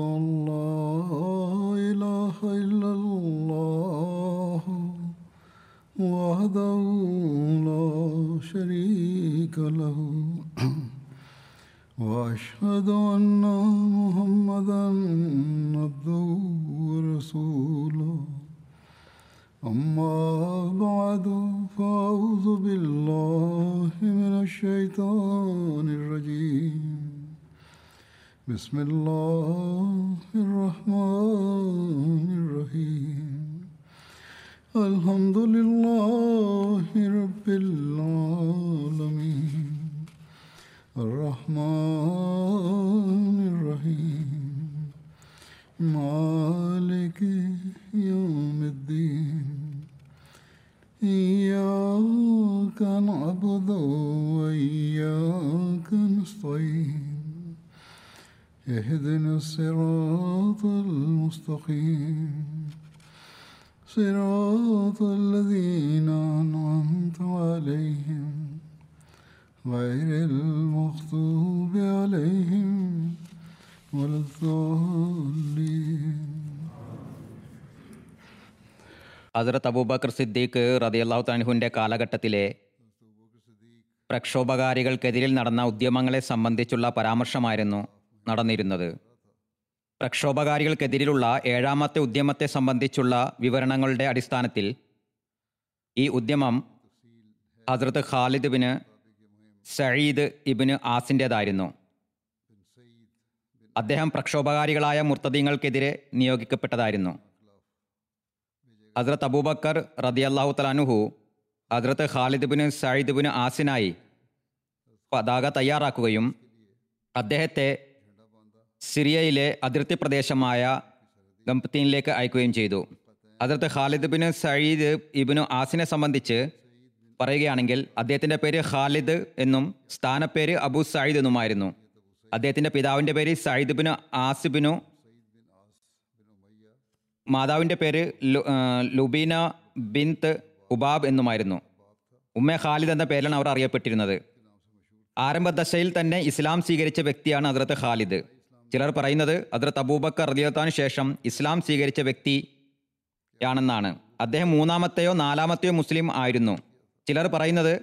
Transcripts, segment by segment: لا إله إلا الله وحده لا شريك له وأشهد أن محمدا عبده ورسوله أما بعد فأعوذ بالله من الشيطان الرجيم بسم الله الرحمن الرحيم الحمد لله رب العالمين الرحمن الرحيم مالك يوم الدين إياك نعبد وإياك نستعين اهدنا الصراط المستقيم صراط الذين أنعمت عليهم غير المغضوب عليهم ولا الضالين. ഹസ്രത്ത് അബൂബക്കർ സിദ്ദീഖ് റളിയല്ലാഹു അൻഹുവിന്റെ കാലഘട്ടത്തിലെ പ്രക്ഷോഭകാരികൾക്കെതിരിൽ നടന്ന ഉദ്യമങ്ങളെ സംബന്ധിച്ചുള്ള പരാമർശമായിരുന്നു നടന്നിരുന്നത്. പ്രക്ഷോഭകാരികൾക്കെതിരിലുള്ള ഏഴാമത്തെ ഉദ്യമത്തെ സംബന്ധിച്ചുള്ള വിവരണങ്ങളുടെ അടിസ്ഥാനത്തിൽ ഈ ഉദ്യമം ഹസ്രത്ത് ഖാലിദ് ബിൻ സഈദ് ഇബ്നു ആസിൻ്റേതായിരുന്നു. അദ്ദേഹം പ്രക്ഷോഭകാരികളായ മുർത്തദീങ്ങൾക്കെതിരെ നിയോഗിക്കപ്പെട്ടതായിരുന്നു. ഹസ്രത്ത് അബൂബക്കർ റളിയല്ലാഹു തആല അൻഹു ഹസ്രത്ത് ഖാലിദ് ബിൻ സഈദ് ഇബ്നു ആസിനായി പതാക തയ്യാറാക്കുകയും അദ്ദേഹത്തെ സിറിയയിലെ അതിർത്തി പ്രദേശമായ ഗംപത്തീനിലേക്ക് അയക്കുകയും ചെയ്തു. ഹസ്രത്ത് ഖാലിദ് ബിൻ സഈദ് ഇബ്നു ആസിനെ സംബന്ധിച്ച് പറയുകയാണെങ്കിൽ അദ്ദേഹത്തിൻ്റെ പേര് ഖാലിദ് എന്നും സ്ഥാനപ്പേര് അബൂ സഈദ് എന്നുമായിരുന്നു. അദ്ദേഹത്തിൻ്റെ പിതാവിൻ്റെ പേര് സഈദ് ബിൻ ആസിബിനു, മാതാവിൻ്റെ പേര് ലുബീന ബിൻത്ത് ഉബാബ് എന്നുമായിരുന്നു. ഉമ്മ ഖാലിദ് എന്ന പേരിലാണ് അവർ അറിയപ്പെട്ടിരുന്നത്. ആരംഭദശയിൽ തന്നെ ഇസ്ലാം സ്വീകരിച്ച വ്യക്തിയാണ് ഹസ്രത്ത് ഖാലിദ്. ചിലർ പറയുന്നത് ഹസ്രത്ത് അബൂബക്കർ റളിയല്ലാഹു ശേഷം ഇസ്ലാം സ്വീകരിച്ച വ്യക്തിയാണെന്നാണ്. അദ്ദേഹം മൂന്നാമത്തെയോ നാലാമത്തെയോ മുസ്ലിം ആയിരുന്നു. ചിലർ പറയുന്നത്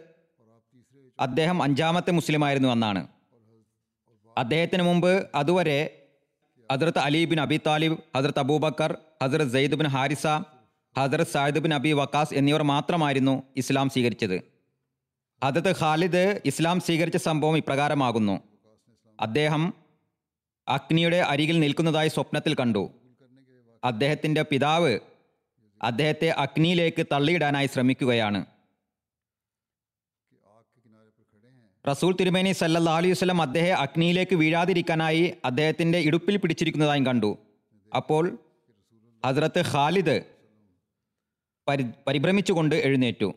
അദ്ദേഹം അഞ്ചാമത്തെ മുസ്ലിമായിരുന്നു എന്നാണ്. അദ്ദേഹത്തിന് മുമ്പ് അതുവരെ ഹസ്രത്ത് അലി ബിൻ അബി താലിബ്, ഹസ്രത്ത് അബൂബക്കർ, ഹസ്രത്ത് സെയ്ദ് ബിൻ ഹാരിസ, ഹസ്രത്ത് സഅദ് ബിൻ അബി വക്കാസ് എന്നിവർ മാത്രമായിരുന്നു ഇസ്ലാം സ്വീകരിച്ചത്. ഹസ്രത്ത് ഖാലിദ് ഇസ്ലാം സ്വീകരിച്ച സംഭവം ഇപ്രകാരമാകുന്നു. അദ്ദേഹം അഗ്നിയുടെ അരികിൽ നിൽക്കുന്നതായി സ്വപ്നത്തിൽ കണ്ടു. അദ്ദേഹത്തിൻ്റെ പിതാവ് അദ്ദേഹത്തെ അഗ്നിയിലേക്ക് തള്ളിയിടാനായി ശ്രമിക്കുകയാണ്. റസൂൽ തിരുമേനി സല്ലല്ലാഹു അലൈഹി വസല്ലം അദ്ദേഹം അഗ്നിയിലേക്ക് വീഴാതിരിക്കാനായി അദ്ദേഹത്തിൻ്റെ ഇടുപ്പിൽ പിടിച്ചിരിക്കുന്നതായും കണ്ടു. അപ്പോൾ ഹസ്രത്ത് ഖാലിദ് പരിഭ്രമിച്ചുകൊണ്ട് എഴുന്നേറ്റു.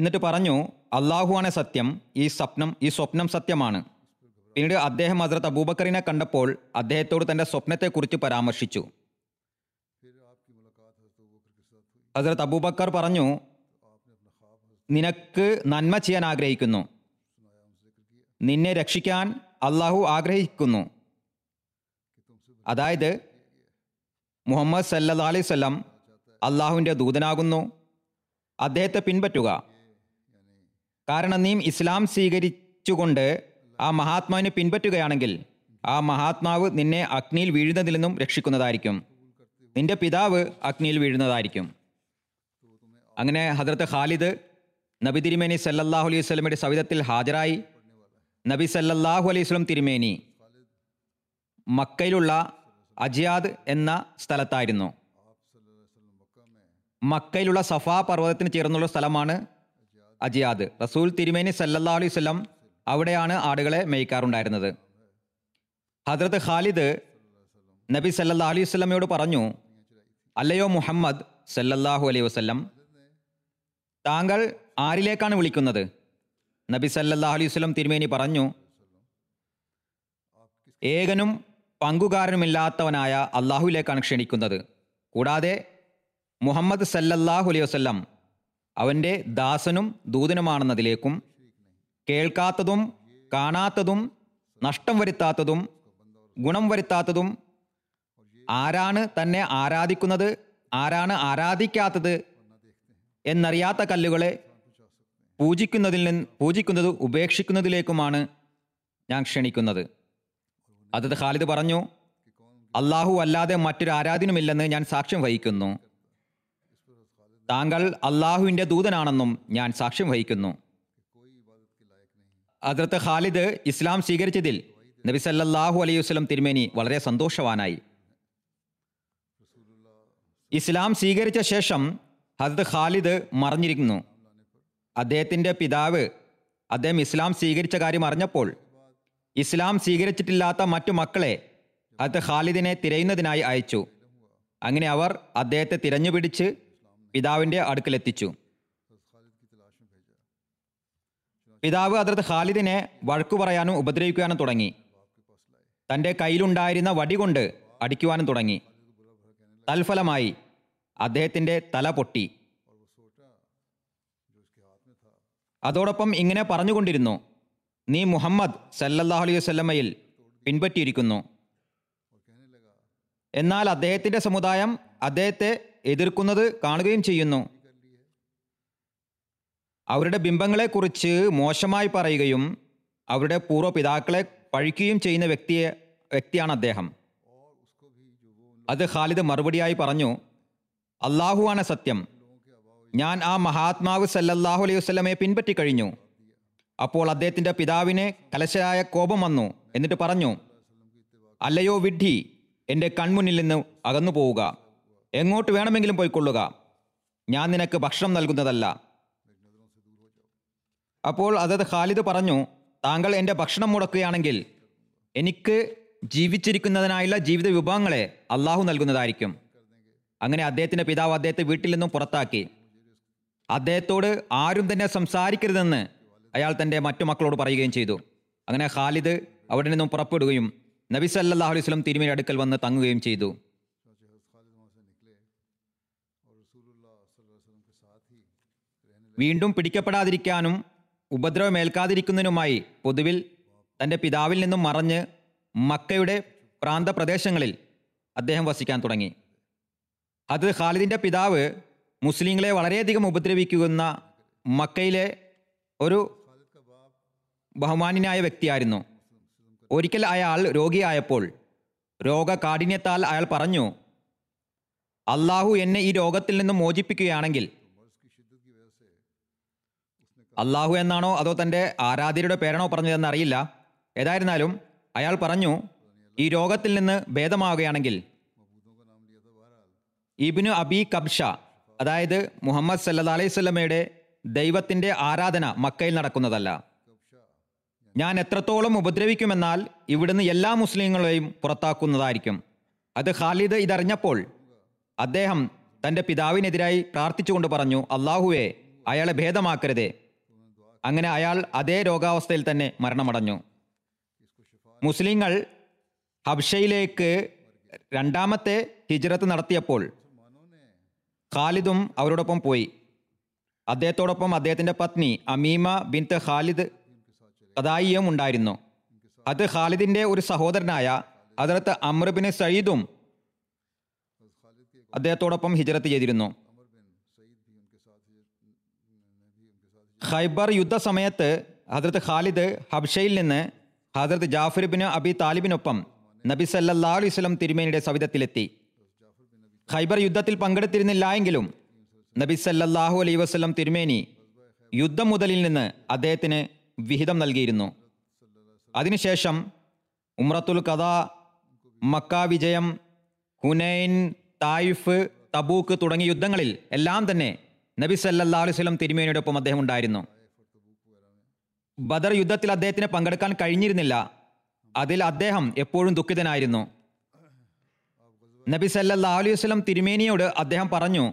എന്നിട്ട് പറഞ്ഞു, അള്ളാഹുവാണ് സത്യം, ഈ സ്വപ്നം സത്യമാണ്. പിന്നീട് അദ്ദേഹം ഹസ്രത്ത് അബൂബക്കറിനെ കണ്ടപ്പോൾ അദ്ദേഹത്തോട് തൻ്റെ സ്വപ്നത്തെക്കുറിച്ച് പരാമർശിച്ചു. ഹസ്രത്ത് അബൂബക്കർ പറഞ്ഞു, നിനക്ക് നന്മ ചെയ്യാൻ ആഗ്രഹിക്കുന്നു, നിന്നെ രക്ഷിക്കാൻ അള്ളാഹു ആഗ്രഹിക്കുന്നു. അതായത് മുഹമ്മദ് സല്ലല്ലാഹു അലൈഹി വസല്ലം അള്ളാഹുവിൻ്റെ ദൂതനാകുന്നു, അദ്ദേഹത്തെ പിൻപറ്റുക. കാരണം നീ ഇസ്ലാം സ്വീകരിച്ചുകൊണ്ട് ആ മഹാത്മാവിനെ പിൻപറ്റുകയാണെങ്കിൽ ആ മഹാത്മാവ് നിന്നെ അഗ്നിയിൽ വീഴുന്നതിൽ നിന്നും രക്ഷിക്കുന്നതായിരിക്കും, നിന്റെ പിതാവ് അഗ്നിയിൽ വീഴുന്നതായിരിക്കും. അങ്ങനെ ഹസ്രത്ത് ഖാലിദ് നബി തിരുമേനി സല്ലല്ലാഹു അലൈഹി വസല്ലമയുടെ സവിധത്തിൽ ഹാജരായി. നബി സല്ലല്ലാഹു അലൈഹി വസല്ലം തിരുമേനി മക്കയിലുള്ള അജിയാദ് എന്ന സ്ഥലത്തായിരുന്നു. മക്കയിലുള്ള സഫാ പർവ്വതത്തിന് ചേർന്നുള്ള സ്ഥലമാണ് അജിയാദ്. റസൂൽ തിരുമേനി സല്ലല്ലാഹു അലൈഹി വസല്ലം അവിടെയാണ് ആടുകളെ മേയ്ക്കാറുണ്ടായിരുന്നത്. ഹസ്രത്ത് ഖാലിദ് നബി സല്ലല്ലാഹു അലൈഹി വസല്ലമയോട് പറഞ്ഞു, അല്ലയോ മുഹമ്മദ് സല്ലല്ലാഹു അലൈഹി വസല്ലം, താങ്കൾ ആരിലേക്കാണ് വിളിക്കുന്നത്? നബി സല്ലല്ലാഹു അലൈഹി വസല്ലം തിരുമേനി പറഞ്ഞു, ഏകനും പങ്കുകാരനുമില്ലാത്തവനായ അള്ളാഹുവിലേക്കാണ് ക്ഷണിക്കുന്നത്. കൂടാതെ മുഹമ്മദ് സല്ലല്ലാഹു അലൈഹി വസല്ലം അവൻ്റെ ദാസനും ദൂതനുമാണെന്നതിലേക്കും കേൾക്കാത്തതും കാണാത്തതും നഷ്ടം വരുത്താത്തതും ഗുണം വരുത്താത്തതും ആരാണ് തന്നെ ആരാധിക്കുന്നത് ആരാണ് ആരാധിക്കാത്തത് എന്നറിയാത്ത കല്ലുകളെ പൂജിക്കുന്നത് ഉപേക്ഷിക്കുന്നതിലേക്കുമാണ് ഞാൻ ക്ഷണിക്കുന്നത്. ഹദ്റത്ത് ഖാലിദ് പറഞ്ഞു, അള്ളാഹു അല്ലാതെ മറ്റൊരു ആരാധനയുമില്ലെന്ന് ഞാൻ സാക്ഷ്യം വഹിക്കുന്നു. താങ്കൾ അള്ളാഹുവിൻ്റെ ദൂതനാണെന്നും ഞാൻ സാക്ഷ്യം വഹിക്കുന്നു. ഹദ്റത്ത് ഖാലിദ് ഇസ്ലാം സ്വീകരിച്ചതിൽ നബി സല്ലല്ലാഹു അലൈഹി വസല്ലം തിരുമേനി വളരെ സന്തോഷവാനായി. ഇസ്ലാം സ്വീകരിച്ച ശേഷം ഹദ്റത്ത് ഖാലിദ് മറഞ്ഞിരിക്കുന്നു. അദ്ദേഹത്തിൻ്റെ പിതാവ് അദ്ദേഹം ഇസ്ലാം സ്വീകരിച്ച കാര്യം അറിഞ്ഞപ്പോൾ ഇസ്ലാം സ്വീകരിച്ചിട്ടില്ലാത്ത മറ്റു മക്കളെ ഹദ്റത്ത് ഖാലിദിനെ തിരയുന്നതിനായി അയച്ചു. അങ്ങനെ അവർ അദ്ദേഹത്തെ തിരഞ്ഞുപിടിച്ച് പിതാവിൻ്റെ അടുക്കലെത്തിച്ചു. പിതാവ് ഹദ്റത്ത് ഖാലിദിനെ വഴക്കു പറയാനും ഉപദ്രവിക്കുവാനും തുടങ്ങി. തൻ്റെ കയ്യിലുണ്ടായിരുന്ന വടികൊണ്ട് അടിക്കുവാനും തുടങ്ങി. തൽഫലമായി അദ്ദേഹത്തിൻ്റെ തല പൊട്ടി. അതോടൊപ്പം ഇങ്ങനെ പറഞ്ഞുകൊണ്ടിരുന്നു, നീ മുഹമ്മദ് സല്ലല്ലാഹു അലൈഹി വസല്ലമയിൽ പിൻപറ്റിയിരിക്കുന്നു. എന്നാൽ അദ്ദേഹത്തിൻ്റെ സമുദായം അദ്ദേഹത്തെ എതിർക്കുന്നത് കാണുകയും ചെയ്യുന്നു. അവരുടെ ബിംബങ്ങളെക്കുറിച്ച് മോശമായി പറയുകയും അവരുടെ പൂർവ്വപിതാക്കളെ പഴിക്കുകയും ചെയ്യുന്ന വ്യക്തിയാണ് അദ്ദേഹം. അത് ഖാലിദ് മറുപടിയായി പറഞ്ഞു, അള്ളാഹുവാണ് സത്യം, ഞാൻ ആ മഹാത്മാവ് സല്ലല്ലാഹു അലൈഹി വസല്ലമയെ പിൻപറ്റിക്കഴിഞ്ഞു. അപ്പോൾ അദ്ദേഹത്തിൻ്റെ പിതാവിനെ കലശയായ കോപം വന്നു. എന്നിട്ട് പറഞ്ഞു, അല്ലയോ വിഡ്ഢി, എൻ്റെ കൺമുന്നിൽ നിന്ന് അകന്നു പോവുക, എങ്ങോട്ട് വേണമെങ്കിലും പോയിക്കൊള്ളുക, ഞാൻ നിനക്ക് ഭക്ഷണം നൽകുന്നതല്ല. അപ്പോൾ ഹദ്റത്ത് ഖാലിദ് പറഞ്ഞു, താങ്കൾ എൻ്റെ ഭക്ഷണം മുടക്കുകയാണെങ്കിൽ എനിക്ക് ജീവിച്ചിരിക്കുന്നതിനായുള്ള ജീവിത വിഭവങ്ങളെ അള്ളാഹു നൽകുന്നതായിരിക്കും. അങ്ങനെ അദ്ദേഹത്തിൻ്റെ പിതാവ് അദ്ദേഹത്തെ വീട്ടിൽ നിന്നും പുറത്താക്കി. അദ്ദേഹത്തോട് ആരും തന്നെ സംസാരിക്കരുതെന്ന് അയാൾ തൻ്റെ മറ്റു മക്കളോട് പറയുകയും ചെയ്തു. അങ്ങനെ ഖാലിദ് അവിടെ നിന്നും പുറപ്പെടുകയും നബി സല്ലല്ലാഹു അലൈഹി വസല്ലം തിരുമേനി അടുക്കൽ വന്ന് തങ്ങുകയും ചെയ്തു. വീണ്ടും പിടിക്കപ്പെടാതിരിക്കാനും ഉപദ്രവമേൽക്കാതിരിക്കുന്നതിനുമായി പൊതുവിൽ തൻ്റെ പിതാവിൽ നിന്നും മറഞ്ഞ് മക്കയുടെ പ്രാന്തപ്രദേശങ്ങളിൽ അദ്ദേഹം വസിക്കാൻ തുടങ്ങി. അത് ഖാലിദിൻ്റെ പിതാവ് മുസ്ലിങ്ങളെ വളരെയധികം ഉപദ്രവിക്കുന്ന മക്കയിലെ ഒരു ബഹുമാന്യനായ വ്യക്തിയായിരുന്നു. ഒരിക്കൽ അയാൾ രോഗിയായപ്പോൾ രോഗകാഠിന്യത്താൽ അയാൾ പറഞ്ഞു, അള്ളാഹു എന്നെ ഈ രോഗത്തിൽ നിന്ന് മോചിപ്പിക്കുകയാണെങ്കിൽ അള്ളാഹു എന്നാണോ അതോ തൻ്റെ ആരാധ്യരുടെ പേരാണോ പറഞ്ഞതെന്ന് അറിയില്ല. ഏതായിരുന്നാലും അയാൾ പറഞ്ഞു, ഈ രോഗത്തിൽ നിന്ന് ഭേദമാവുകയാണെങ്കിൽ ഇബ്നു അബി കബ്ഷ, അതായത് മുഹമ്മദ് സല്ലല്ലാഹു അലൈഹി വസല്ലമയുടെ ദൈവത്തിൻ്റെ ആരാധന മക്കയിൽ നടക്കുന്നതല്ല. ഞാൻ എത്രത്തോളം ഉപദ്രവിക്കുമെന്നാൽ ഇവിടുന്ന് എല്ലാ മുസ്ലിങ്ങളെയും പുറത്താക്കുന്നതായിരിക്കും. അത് ഖാലിദ് ഇതറിഞ്ഞപ്പോൾ അദ്ദേഹം തൻ്റെ പിതാവിനെതിരായി പ്രാർത്ഥിച്ചുകൊണ്ട് പറഞ്ഞു, അള്ളാഹുവേ, അയാളെ ഭേദമാക്കരുതേ. അങ്ങനെ അയാൾ അതേ രോഗാവസ്ഥയിൽ തന്നെ മരണമടഞ്ഞു. മുസ്ലിങ്ങൾ ഹബ്ഷയിലേക്ക് രണ്ടാമത്തെ ഹിജ്റത്ത് നടത്തിയപ്പോൾ ഖാലിദും അവരോടൊപ്പം പോയി. അദ്ദേഹത്തോടൊപ്പം അദ്ദേഹത്തിൻ്റെ പത്നി അമീമ ബിൻത്ത് ഖാലിദ് ഖദായിയും ഉണ്ടായിരുന്നു. അത് ഖാലിദിൻ്റെ ഒരു സഹോദരനായ ഹദ്റത്ത് അംർ ബിൻ സഈദും അദ്ദേഹത്തോടൊപ്പം ഹിജ്റത്ത് ചെയ്തിരുന്നു. ഖൈബർ യുദ്ധ സമയത്ത് ഹദ്റത്ത് ഖാലിദ് ഹബ്ഷയിൽ നിന്ന് ഹദ്റത്ത് ജാഫർ ബിൻ അബി താലിബിനൊപ്പം നബി സല്ലല്ലാഹു അലൈഹി വസല്ലം തിരുമേനിയുടെ സവിധത്തിലെത്തി. ഖൈബർ യുദ്ധത്തിൽ പങ്കെടുത്തിരുന്നില്ല എങ്കിലും നബി സല്ലല്ലാഹു അലൈഹി വസല്ലം തിരുമേനി യുദ്ധം മുതലിൽ നിന്ന് അദ്ദേഹത്തിന് വിഹിതം നൽകിയിരുന്നു. അതിനുശേഷം ഉംറത്തുൽ ഖദാ, മക്ക വിജയം, ഹുനൈൻ, തായിഫ്, തബൂക്ക് തുടങ്ങിയ യുദ്ധങ്ങളിൽ എല്ലാം തന്നെ നബി സല്ലല്ലാഹു അലൈഹി വസല്ലം തിരുമേനിയുടെ ഒപ്പം അദ്ദേഹം ഉണ്ടായിരുന്നു. ബദർ യുദ്ധത്തിൽ അദ്ദേഹത്തിന് പങ്കെടുക്കാൻ കഴിഞ്ഞിരുന്നില്ല. അതിൽ അദ്ദേഹം എപ്പോഴും ദുഃഖിതനായിരുന്നു. നബി സല്ലല്ലാഹു അലൈഹി വസല്ലം തിരുമേനിയോട് അദ്ദേഹം പറഞ്ഞു,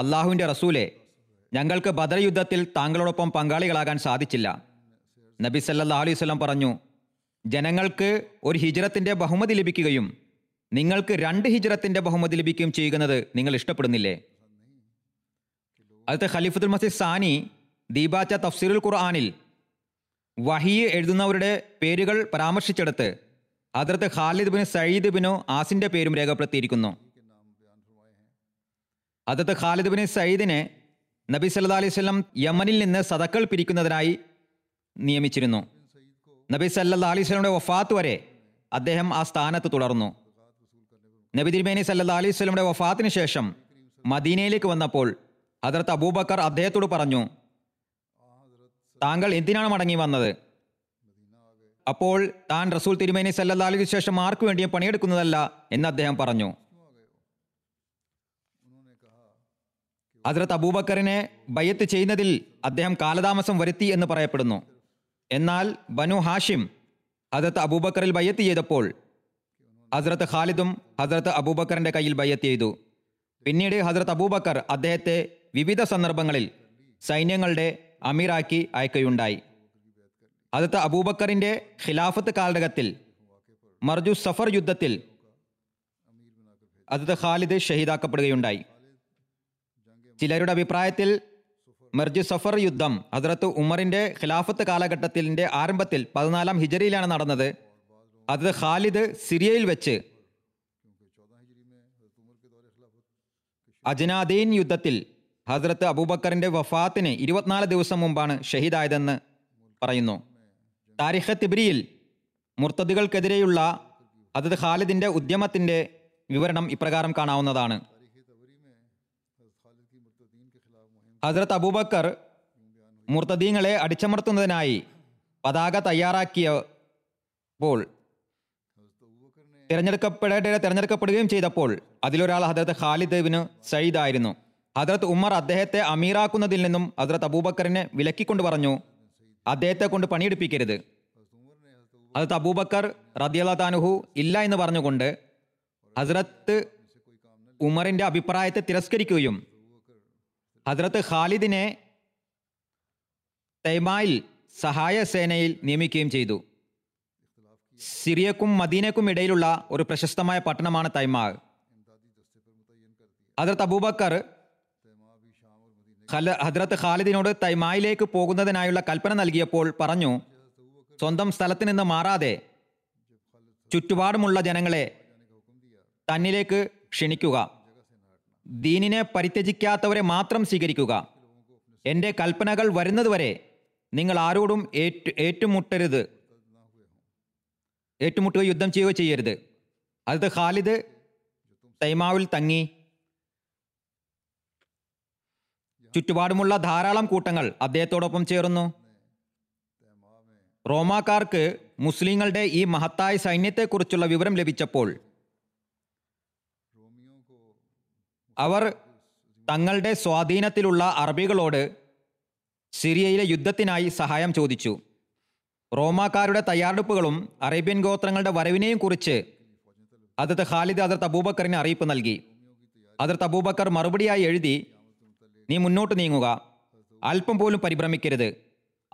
അള്ളാഹുവിൻ്റെ റസൂലെ, ഞങ്ങൾക്ക് ബദർ യുദ്ധത്തിൽ താങ്കളോടൊപ്പം പങ്കാളികളാകാൻ സാധിച്ചില്ല. നബി സല്ലല്ലാഹു അലൈഹി വസല്ലം പറഞ്ഞു, ജനങ്ങൾക്ക് ഒരു ഹിജ്റത്തിൻ്റെ ബഹുമതി ലഭിക്കുകയും നിങ്ങൾക്ക് 2 ഹിജ്റത്തിൻ്റെ ബഹുമതി ലഭിക്കുകയും ചെയ്യുന്നത് നിങ്ങൾ ഇഷ്ടപ്പെടുന്നില്ലേ? അടുത്ത ഖലീഫത്തുൽ മസീഹ് സാനി ദീബാച്ച തഫ്സീറുൽ ഖുർആനിൽ വഹീ എഴുതുന്നവരുടെ പേരുകൾ പരാമർശിച്ചെടുത്ത് ഹദ്രത്ത് ഖാലിദ് ബിൻ സയീദ് ബിനു ആസിന്റെ പേരും രേഖപ്പെടുത്തിയിരിക്കുന്നു. ഹദ്രത്ത് ഖാലിദ് ബിൻ സയീദിനെ നബി സല്ലല്ലാഹു അലൈഹി വസല്ലം യമനിൽ നിന്ന് സദക്കൽ പിരിക്കുന്നതിനായി നിയമിച്ചിരുന്നു. നബി സല്ലല്ലാഹു അലൈഹി വസല്ലമയുടെ വഫാത്ത് വരെ അദ്ദേഹം ആ സ്ഥാനത്ത് തുടർന്നു. നബി തിരുമേനി സല്ലല്ലാഹു അലൈഹി വസല്ലമയുടെ വഫാത്തിന് ശേഷം മദീനയിലേക്ക് വന്നപ്പോൾ ഹദ്രത്ത് അബൂബക്കർ അദ്ദേഹത്തോട് പറഞ്ഞു, താങ്കൾ എന്തിനാണ് മടങ്ങി വന്നത്? അപ്പോൾ താൻ റസൂൽ തിരുമേനി സല്ലല്ലാഹു അലൈഹി വസല്ലം ശേഷം ആർക്കു വേണ്ടിയും പണിയെടുക്കുന്നതല്ല എന്ന് അദ്ദേഹം പറഞ്ഞു. ഹദ്രത്ത് അബൂബക്കറിനെ ബയ്യത്ത് ചെയ്യുന്നതിൽ അദ്ദേഹം കാലതാമസം വരുത്തി എന്ന് പറയപ്പെടുന്നു. എന്നാൽ ബനു ഹാഷിം ഹദ്രത്ത് അബൂബക്കറിൽ ബയ്യത്ത് ചെയ്തപ്പോൾ ഹദ്രത്ത് ഖാലിദും ഹദ്രത്ത് അബൂബക്കറിന്റെ കയ്യിൽ ബയ്യത്ത് ചെയ്തു. പിന്നീട് ഹദ്രത്ത് അബൂബക്കർ അദ്ദേഹത്തെ വിവിധ സന്ദർഭങ്ങളിൽ സൈന്യങ്ങളുടെ അമീറാക്കി അയക്കുകയുണ്ടായി. ഹദ്രത്ത് അബൂബക്കറിന്റെ ഖിലാഫത്ത് കാലഘട്ടത്തിൽ മർജു സഫർ യുദ്ധത്തിൽ ഹദ്രത്ത് ഖാലിദ് ഷഹീദാക്കപ്പെടുകയുണ്ടായി. ചിലരുടെ അഭിപ്രായത്തിൽ മർജു സഫർ യുദ്ധം ഹദ്രത്ത് ഉമറിന്റെ ഖിലാഫത്ത് കാലഘട്ടത്തിന്റെ ആരംഭത്തിൽ 14 ഹിജറിയിലാണ് നടന്നത്. ഹദ്രത്ത് ഖാലിദ് സിറിയയിൽ വെച്ച് അജ്നാദീൻ യുദ്ധത്തിൽ ഹദ്രത്ത് അബൂബക്കറിന്റെ വഫാത്തിന് 24 ദിവസം മുമ്പാണ് ഷഹീദായതെന്ന് പറയുന്നു. താരിഖ് തിബ്രിയിൽ മുർത്തദികൾക്കെതിരെയുള്ള ഹദ്രത്ത് ഖാലിദിന്റെ ഉദ്യമത്തിന്റെ വിവരണം ഇപ്രകാരം കാണാവുന്നതാണ്. ഹദ്രത്ത് അബൂബക്കർ മുർത്തദീങ്ങളെ അടിച്ചമർത്തുന്നതിനായി പതാക തയ്യാറാക്കിയപ്പോൾ തിരഞ്ഞെടുക്കപ്പെടുകയും ചെയ്തപ്പോൾ അതിലൊരാൾ ഹദ്രത്ത് ഖാലിദ് ബിൻ സയീദ് ആയിരുന്നു. ഹദ്രത്ത് ഉമർ അദ്ദേഹത്തെ അമീറാക്കുന്നതിൽ നിന്നും ഹദ്രത്ത് അബൂബക്കറിനെ വിലക്കിക്കൊണ്ട് പറഞ്ഞു, അദ്ദേഹത്തെ കൊണ്ട് പണിയെടുപ്പിക്കരുത്. ഹദ്രത്ത് അബൂബക്കർ റളിയല്ലാഹു അൻഹു ഇല്ല എന്ന് പറഞ്ഞുകൊണ്ട് ഹദ്രത്ത് ഉമറിന്റെ അഭിപ്രായത്തെ തിരസ്കരിക്കുകയും ഹദ്രത്ത് ഖാലിദിനെ തൈമായിൽ സഹായ സേനയിൽ നിയമിക്കുകയും ചെയ്തു. സിറിയക്കും മദീനക്കും ഇടയിലുള്ള ഒരു പ്രശസ്തമായ പട്ടണമാണ് തൈമാ. ഹദ്രത്ത് അബൂബക്കർ ഹദ്രത്ത് ഖാലിദിനോട് തൈമായിലേക്ക് പോകുന്നതിനായുള്ള കൽപ്പന നൽകിയപ്പോൾ പറഞ്ഞു, സ്വന്തം സ്ഥലത്ത് നിന്ന് മാറാതെ ചുറ്റുപാടുമുള്ള ജനങ്ങളെ തന്നിലേക്ക് ക്ഷണിക്കുക, ദീനിനെ പരിത്യജിക്കാത്തവരെ മാത്രം സ്വീകരിക്കുക, എൻ്റെ കൽപ്പനകൾ വരുന്നതുവരെ നിങ്ങൾ ആരോടും ഏറ്റുമുട്ടുകയോ യുദ്ധം ചെയ്യുകയോ ചെയ്യരുത്. ഹദ്രത്ത് ഖാലിദ് തൈമാവിൽ തങ്ങി. ചുറ്റുപാടുമുള്ള ധാരാളം കൂട്ടങ്ങൾ അദ്ദേഹത്തോടൊപ്പം ചേർന്നു. റോമാക്കാർക്ക് മുസ്ലിങ്ങളുടെ ഈ മഹത്തായ സൈന്യത്തെക്കുറിച്ചുള്ള വിവരം ലഭിച്ചപ്പോൾ അവർ തങ്ങളുടെ സ്വാധീനത്തിലുള്ള അറബികളോട് സിറിയയിലെ യുദ്ധത്തിനായി സഹായം ചോദിച്ചു. റോമാക്കാരുടെ തയ്യാറെടുപ്പുകളും അറേബ്യൻ ഗോത്രങ്ങളുടെ വരവിനെയും കുറിച്ച് ഹദ്രത്ത് ഖാലിദ് ഹദ്രത്ത് അബൂബക്കറിന് അറിയിപ്പ് നൽകി. ഹദ്രത്ത് അബൂബക്കർ മറുപടിയായി എഴുതി, നീ മുന്നോട്ട് നീങ്ങുക, അല്പം പോലും പരിഭ്രമിക്കരുത്,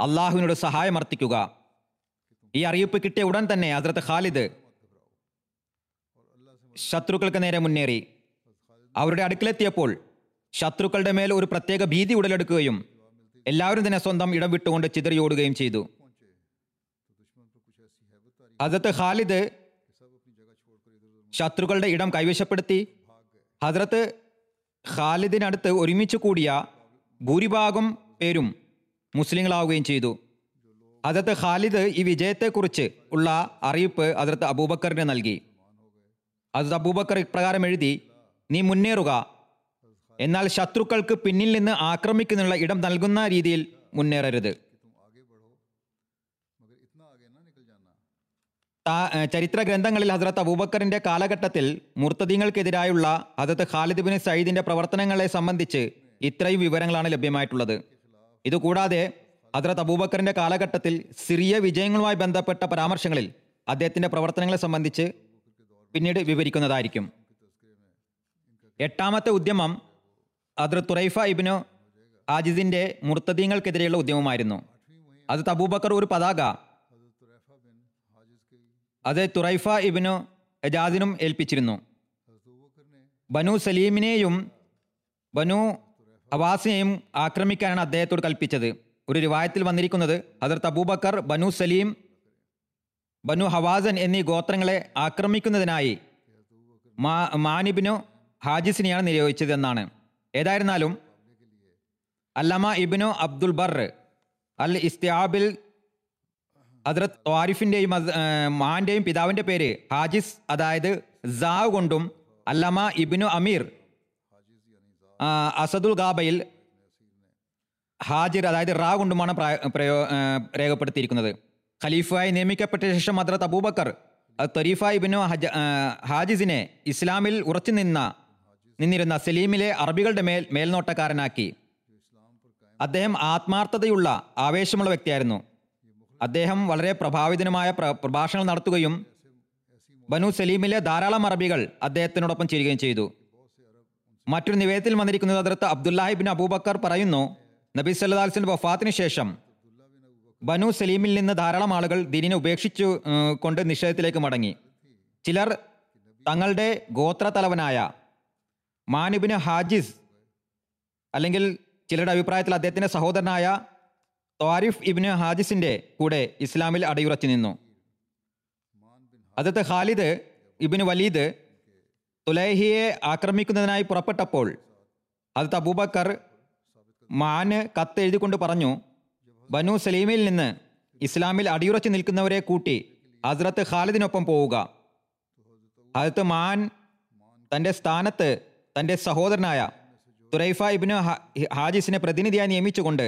അള്ളാഹുവിനോട് സഹായം അർത്ഥിക്കുക. ഈ അറിയിപ്പ് കിട്ടിയ ഉടൻ തന്നെ ഹദ്രത്ത് ഖാലിദ് ശത്രുക്കൾക്ക് നേരെ മുന്നേറി. അവരുടെ അടുക്കിലെത്തിയപ്പോൾ ശത്രുക്കളുടെ മേൽ ഒരു പ്രത്യേക ഭീതി ഉടലെടുക്കുകയും എല്ലാവരും തന്നെ സ്വന്തം ഇടം വിട്ടുകൊണ്ട് ചിതറിയോടുകയും ചെയ്തു. ഹദ്രത്ത് ഖാലിദ് ശത്രുക്കളുടെ ഇടം കൈവശപ്പെടുത്തി. ഹദ്രത്ത് ഖാലിദിനടുത്ത് ഒരുമിച്ച് കൂടിയ ഭൂരിഭാഗം പേരും മുസ്ലിങ്ങളാവുകയും ചെയ്തു. ഹദ്രത്ത് ഖാലിദ് ഈ വിജയത്തെക്കുറിച്ച് ഉള്ള അറിയിപ്പ് ഹദ്രത്ത് അബൂബക്കറിന് നൽകി. ഹദ്രത്ത് അബൂബക്കർ ഇപ്രകാരം എഴുതി, നീ മുന്നേറുക, എന്നാൽ ശത്രുക്കൾക്ക് പിന്നിൽ നിന്ന് ആക്രമിക്കുന്നതിനുള്ള ഇടം നൽകുന്ന രീതിയിൽ മുന്നേറരുത്. ചരിത്ര ഗ്രന്ഥങ്ങളിൽ ഹദ്രത്ത് അബൂബക്കറിന്റെ കാലഘട്ടത്തിൽ മുർത്തദീങ്ങൾക്കെതിരായുള്ള ഹദ്രത്ത് ഖാലിദ് ബിൻ സയീദിന്റെ പ്രവർത്തനങ്ങളെ സംബന്ധിച്ച് ഇത്രയും വിവരങ്ങളാണ് ലഭ്യമായിട്ടുള്ളത്. ഇതുകൂടാതെ ഹദ്രത്ത് അബൂബക്കറിന്റെ കാലഘട്ടത്തിൽ സിറിയ വിജയങ്ങളുമായി ബന്ധപ്പെട്ട പരാമർശങ്ങളിൽ അദ്ദേഹത്തിന്റെ പ്രവർത്തനങ്ങളെ സംബന്ധിച്ച് പിന്നീട് വിവരിക്കുന്നതായിരിക്കും. 8-ാമത്തെ ഉദ്യമം ഹദ്രത്ത് തുറൈഫ ഇബ്നു ആജിസിന്റെ മുർത്തദീങ്ങൾക്കെതിരെയുള്ള ഉദ്യമമായിരുന്നു. ഹദ്രത്ത് അബൂബക്കർ ഒരു പതാക തുറൈഫ ഇബ്നു എജാസിനും ഏൽപ്പിച്ചിരുന്നു. ബനു സലീമിനെയും ബനു അവാസിനെയും ആക്രമിക്കാനാണ് അദ്ദേഹത്തോട് കൽപ്പിച്ചത്. ഒരു റിവായത്തിൽ വന്നിരിക്കുന്നത് ഹദ്രത്ത് അബൂബക്കർ ബനു സലീം ബനു ഹവാസൻ എന്നീ ഗോത്രങ്ങളെ ആക്രമിക്കുന്നതിനായി മാനിബിനു ഹാജിസിനെയാണ് നിയോഗിച്ചതെന്നാണ്. ഏതായിരുന്നാലും അല്ലമ ഇബ്നു അബ്ദുൽ ബർ അൽ ഇസ്തിയാബിൽ ഹദ്രത്ത് ത്വാരിഫിൻ്റെയും മാൻ്റെയും പിതാവിൻ്റെ പേര് ഹാജിസ് അതായത് സാവ് കൊണ്ടും അല്ലമ ഇബ്നു അമീർ അസദുൽ ഗാബയിൽ ഹാജിർ അതായത് റാ കൊണ്ടുമാണ് രേഖപ്പെടുത്തിയിരിക്കുന്നത്. ഖലീഫായി നിയമിക്കപ്പെട്ട ശേഷം ഹദ്രത്ത് അബൂബക്കർ ത്വരീഫ ഇബ്നു ഹാജിസിനെ ഇസ്ലാമിൽ ഉറച്ചു നിന്നിരുന്ന സലീമിലെ അറബികളുടെ മേൽനോട്ടക്കാരനാക്കി. അദ്ദേഹം ആത്മാർത്ഥതയുള്ള ആവേശമുള്ള വ്യക്തിയായിരുന്നു. അദ്ദേഹം വളരെ പ്രഭാവിതനുമായ പ്രഭാഷണങ്ങൾ നടത്തുകയും ബനു സലീമിലെ ധാരാളം അറബികൾ അദ്ദേഹത്തിനോടൊപ്പം ചേരുകയും ചെയ്തു. മറ്റൊരു നിവേദനത്തിൽ വന്നിരിക്കുന്നത് ഹദ്രത്ത് അബ്ദുല്ലാഹി ഇബ്നു അബൂബക്കർ പറയുന്നു, നബി സല്ലല്ലാഹു അലൈഹി വസല്ലം വഫാത്തിന് ശേഷം ബനു സലീമിൽ നിന്ന് ധാരാളം ആളുകൾ ദീനിനെ ഉപേക്ഷിച്ചു കൊണ്ട് നിഷേധത്തിലേക്ക് മടങ്ങി. ചിലർ തങ്ങളുടെ ഗോത്ര തലവനായ മാനിബിന് ഹാജിസ് അല്ലെങ്കിൽ ചിലരുടെ അഭിപ്രായത്തിൽ അദ്ദേഹത്തിൻ്റെ സഹോദരനായ ത്വാരിഫ് ഇബ്നു ഹാജിസിൻ്റെ കൂടെ ഇസ്ലാമിൽ അടിയുറച്ചു നിന്നു. അദ്ദേഹത്തെ ഖാലിദ് ഇബ്നു വലീദ് തുലൈഹിയെ ആക്രമിക്കുന്നതിനായി പുറപ്പെട്ടപ്പോൾ ഹദ്രത്ത് അബൂബക്കർ മാന് കത്ത് എഴുതിക്കൊണ്ട് പറഞ്ഞു, ബനു സലീമിൽ നിന്ന് ഇസ്ലാമിൽ അടിയുറച്ചു നിൽക്കുന്നവരെ കൂട്ടി ഹസ്രത്ത് ഖാലിദിനൊപ്പം പോവുക. ഹദ്രത്ത് മാൻ തൻ്റെ സ്ഥാനത്ത് തൻ്റെ സഹോദരനായ തുറൈഫ ഇബ്നു ഹാജിസിനെ പ്രതിനിധിയായി നിയമിച്ചുകൊണ്ട്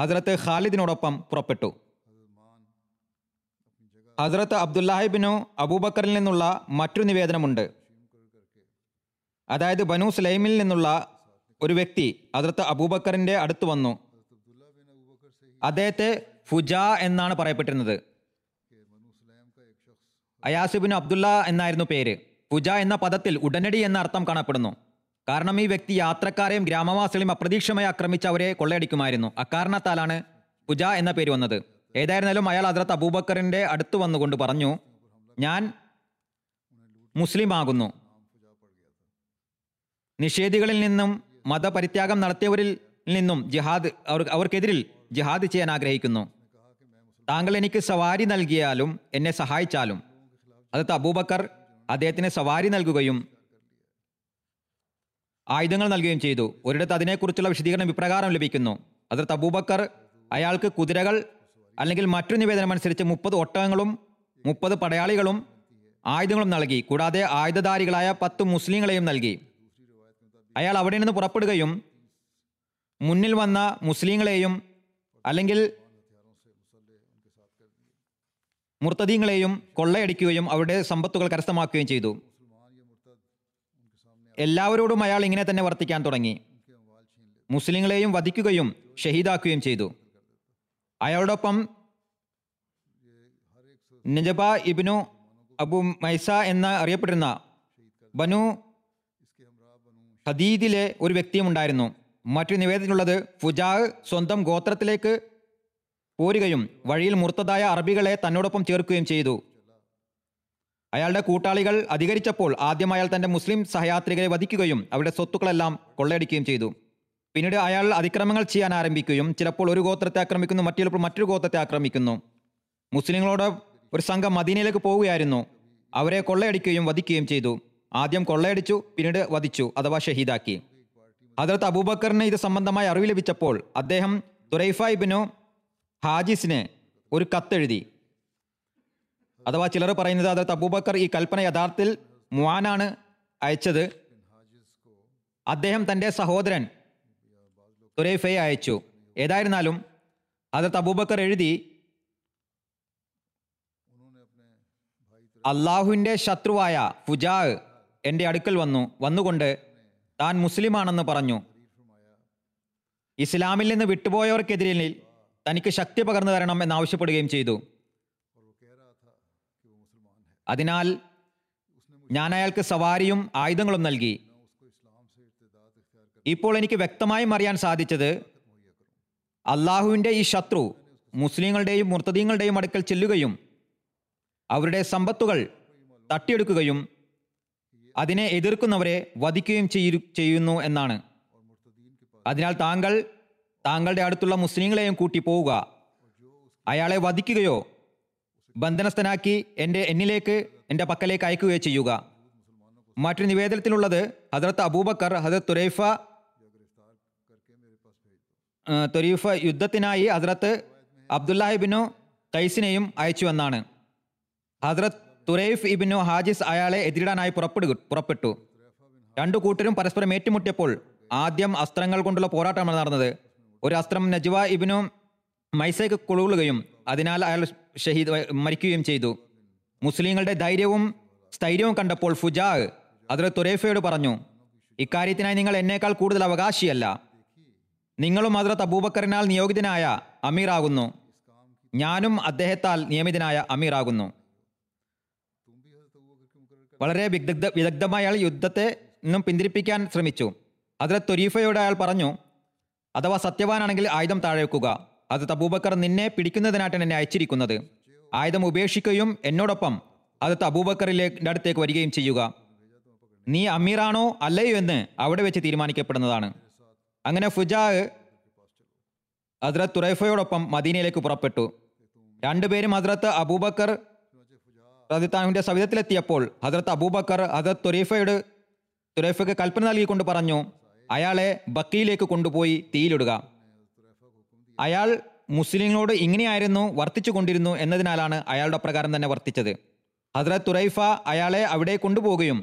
ഹസ്രത്ത് ഖാലിദിനോടൊപ്പം പുറപ്പെട്ടു. ഹസ്രത്ത് അബ്ദുല്ലാഹി ഇബ്നു അബൂബക്കറിൽ നിന്നുള്ള മറ്റൊരു നിവേദനമുണ്ട്. അതായത് ബനു സലൈമിൽ നിന്നുള്ള ഒരു വ്യക്തി ഹസ്രത്ത് അബൂബക്കറിൻ്റെ അടുത്ത് വന്നു. അദ്ദേഹത്തെ ഫുജ എന്നാണ് പറയപ്പെട്ടിരുന്നത്. അയാസ് ഇബ്നു അബ്ദുല്ല എന്നായിരുന്നു പേര്. ഫുജ എന്ന പദത്തിൽ ഉടനടി എന്ന അർത്ഥം കാണപ്പെടുന്നു. കാരണം ഈ വ്യക്തി യാത്രക്കാരെയും ഗ്രാമവാസികളെയും അപ്രതീക്ഷിതമായി ആക്രമിച്ച് അവരെ കൊള്ളയടിക്കുമായിരുന്നു. അക്കാരണത്താലാണ് ഫുജ എന്ന പേര് വന്നത്. ഏതായിരുന്നാലും അയാൾ ഹദ്രത്ത് അബൂബക്കറിൻ്റെ അടുത്ത് വന്നുകൊണ്ട് പറഞ്ഞു, ഞാൻ മുസ്ലിം ആകുന്നു. നിഷേധികളിൽ നിന്നും മതപരിത്യാഗം നടത്തിയവരിൽ നിന്നും ജിഹാദ് അവർക്കെതിരിൽ ജിഹാദ് ചെയ്യാൻ ആഗ്രഹിക്കുന്നു. താങ്കൾ എനിക്ക് സവാരി നൽകിയാലും എന്നെ സഹായിച്ചാലും. ഹദ്രത്ത് അബൂബക്കർ അദ്ദേഹത്തിന് സവാരി നൽകുകയും ആയുധങ്ങൾ നൽകുകയും ചെയ്തു. ഒരിടത്ത് അതിനെക്കുറിച്ചുള്ള വിശദീകരണം ഇപ്രകാരം ലഭിക്കുന്നു. ഹദ്രത്ത് അബൂബക്കർ അയാൾക്ക് കുതിരകൾ അല്ലെങ്കിൽ മറ്റൊരു നിവേദനം അനുസരിച്ച് 30 ഒട്ടകങ്ങളും 30 പടയാളികളും ആയുധങ്ങളും നൽകി. കൂടാതെ ആയുധധാരികളായ 10 മുസ്ലിങ്ങളെയും നൽകി. അയാൾ അവിടെ നിന്ന് പുറപ്പെടുകയും മുന്നിൽ വന്ന മുസ്ലിങ്ങളെയും അല്ലെങ്കിൽ മുർത്തദീങ്ങളെയും കൊള്ളയടിക്കുകയും അവരുടെ സമ്പത്തുകൾ കരസ്ഥമാക്കുകയും ചെയ്തു. എല്ലാവരോടും അയാൾ ഇങ്ങനെ തന്നെ വർത്തിക്കാൻ തുടങ്ങി. മുസ്ലിങ്ങളെയും വധിക്കുകയും ഷഹീദാക്കുകയും ചെയ്തു. അയാളോടൊപ്പം നജബ ഇബ്നു അബു മൈസ എന്ന് അറിയപ്പെട്ടിരുന്ന ബനു ഹദീദിലെ ഒരു വ്യക്തിയും ഉണ്ടായിരുന്നു. മറ്റു നിവേദനത്തിലുള്ളത് ഫുജാഹ് സ്വന്തം ഗോത്രത്തിലേക്ക് പോരുകയും വഴിയിൽ മുർത്തതായ അറബികളെ തന്നോടൊപ്പം ചേർക്കുകയും ചെയ്തു. അയാളുടെ കൂട്ടാളികൾ അധികരിച്ചപ്പോൾ ആദ്യം അയാൾ തൻ്റെ മുസ്ലിം സഹയാത്രികരെ വധിക്കുകയും അവരുടെ സ്വത്തുക്കളെല്ലാം കൊള്ളയടിക്കുകയും ചെയ്തു. പിന്നീട് അയാൾ അതിക്രമങ്ങൾ ചെയ്യാൻ ആരംഭിക്കുകയും ചിലപ്പോൾ ഒരു ഗോത്രത്തെ ആക്രമിക്കുന്നു, മറ്റു മറ്റൊരു ഗോത്രത്തെ ആക്രമിക്കുന്നു. മുസ്ലിങ്ങളോട് ഒരു സംഘം മദീനയിലേക്ക് പോവുകയായിരുന്നു. അവരെ കൊള്ളയടിക്കുകയും വധിക്കുകയും ചെയ്തു. ആദ്യം കൊള്ളയടിച്ചു, പിന്നീട് വധിച്ചു അഥവാ ഷഹീദാക്കി. ഹദ്രത്ത് അബൂബക്കറിന് ഇത് സംബന്ധമായ അറിവ് ലഭിച്ചപ്പോൾ അദ്ദേഹം തുറൈഫ ഇബ്നു ഹാജിസിന് ഒരു കത്തെഴുതി. അഥവാ ചിലർ പറയുന്നത് ഹദ്രത്ത് അബൂബക്കർ ഈ കൽപ്പന യഥാർത്ഥത്തിൽ മുആനാണ് അയച്ചത്. അദ്ദേഹം തൻ്റെ സഹോദരൻ തുറൈഫയെ അയച്ചു. ഏതായിരുന്നാലും ഹദ്രത്ത് അബൂബക്കർ എഴുതി, അള്ളാഹുവിൻ്റെ ശത്രുവായ ഫുജാഹ് എൻ്റെ അടുക്കൽ വന്നുകൊണ്ട് താൻ മുസ്ലിമാണെന്ന് പറഞ്ഞു. ഇസ്ലാമിൽ നിന്ന് വിട്ടുപോയവർക്കെതിരിൽ തനിക്ക് ശക്തി പകർന്നു തരണം എന്നാവശ്യപ്പെടുകയും ചെയ്തു. അതിനാൽ ഞാൻ അയാൾക്ക് സവാരിയും ആയുധങ്ങളും നൽകി. ഇപ്പോൾ എനിക്ക് വ്യക്തമായും അറിയാൻ സാധിച്ചത് അള്ളാഹുവിൻ്റെ ഈ ശത്രു മുസ്ലിങ്ങളുടെയും മുർത്തദീങ്ങളുടെയും അടുക്കൽ ചെല്ലുകയും അവരുടെ സമ്പത്തുകൾ തട്ടിയെടുക്കുകയും അതിനെ എതിർക്കുന്നവരെ വധിക്കുകയും ചെയ്യുന്നു എന്നാണ്. അതിനാൽ താങ്കളുടെ അടുത്തുള്ള മുസ്ലിങ്ങളെയും കൂട്ടി പോവുക, അയാളെ വധിക്കുകയോ ബന്ധനസ്ഥനാക്കി എൻ്റെ പക്കലേക്ക് അയക്കുകയോ ചെയ്യുക. മറ്റൊരു നിവേദനത്തിലുള്ളത് ഹദരത്ത് അബൂബക്കർ ഹദരത്ത് തൊരീഫ യുദ്ധത്തിനായി ഹദരത്ത് അബ്ദുല്ലാഹ് ഇബ്നു ഖൈസിനെയും അയച്ചുവെന്നാണ്. ഹദരത്ത് തുറൈഫ് ഇബ്നു ഹാജിസ് അയാളെ എതിരിടാനായി പുറപ്പെട്ടു. രണ്ടു കൂട്ടരും പരസ്പരം ഏറ്റുമുട്ടിയപ്പോൾ ആദ്യം അസ്ത്രങ്ങൾ കൊണ്ടുള്ള പോരാട്ടമാണ് നടന്നത്. ഒരു അസ്ത്രം നജ്വ ഇബ്നു മൈസയ്ക്ക് കൊളുകയും അതിനാൽ അയാൾ മരിക്കുകയും ചെയ്തു. മുസ്ലിങ്ങളുടെ ധൈര്യവും സ്ഥൈര്യവും കണ്ടപ്പോൾ ഫുജാ ഹദരത്ത് തുറൈഫയോട് പറഞ്ഞു, ഇക്കാര്യത്തിനായി നിങ്ങൾ എന്നേക്കാൾ കൂടുതൽ അവകാശിയല്ല. നിങ്ങളും ഹദരത്ത് അബൂബക്കറിനാൽ നിയോഗിതനായ അമീറാകുന്നു, ഞാനും അദ്ദേഹത്താൽ നിയമിതനായ അമീറാകുന്നു. വളരെ വിദഗ്ധമായ അയാൾ യുദ്ധത്തെ നിന്നും പിന്തിരിപ്പിക്കാൻ ശ്രമിച്ചു. ഹദരത്ത് തൊരീഫയോട് അയാൾ പറഞ്ഞു, അഥവാ സത്യവാനാണെങ്കിൽ ആയുധം താഴെ വെക്കുക. ഹദരത്ത് അബൂബക്കർ നിന്നെ പിടിക്കുന്നതിനായിട്ടാണ് എന്നെ അയച്ചിരിക്കുന്നത്. ആയുധം ഉപേക്ഷിക്കുകയും എന്നോടൊപ്പം ഹദരത്ത് അബൂബക്കറിന്റെ അടുത്തേക്ക് വരികയും ചെയ്യുക. നീ അമീറാണോ അല്ലയോ എന്ന് അവിടെ വെച്ച് തീരുമാനിക്കപ്പെടുന്നതാണ്. അങ്ങനെ ഫുജാ ഹദരത്ത് തുറൈഫയോടൊപ്പം മദീനയിലേക്ക് പുറപ്പെട്ടു. രണ്ടുപേരും ഹദരത്ത് അബൂബക്കർ റളിയല്ലാഹുവിന്റെ സവിധത്തിലെത്തിയപ്പോൾ ഹദരത്ത് അബൂബക്കർ ഹദരത്ത് തുറൈഫയ്ക്ക് കൽപ്പന നൽകിക്കൊണ്ട് പറഞ്ഞു, അയാളെ ബക്കിയിലേക്ക് കൊണ്ടുപോയി തീയിലിടുക. അയാൾ മുസ്ലിങ്ങളോട് ഇങ്ങനെയായിരുന്നു വർത്തിച്ചു കൊണ്ടിരുന്നു എന്നതിനാലാണ് അയാളുടെ പ്രകാരം തന്നെ വർത്തിച്ചത്. ഹദരത്ത് തുറൈഫ അയാളെ അവിടെ കൊണ്ടുപോവുകയും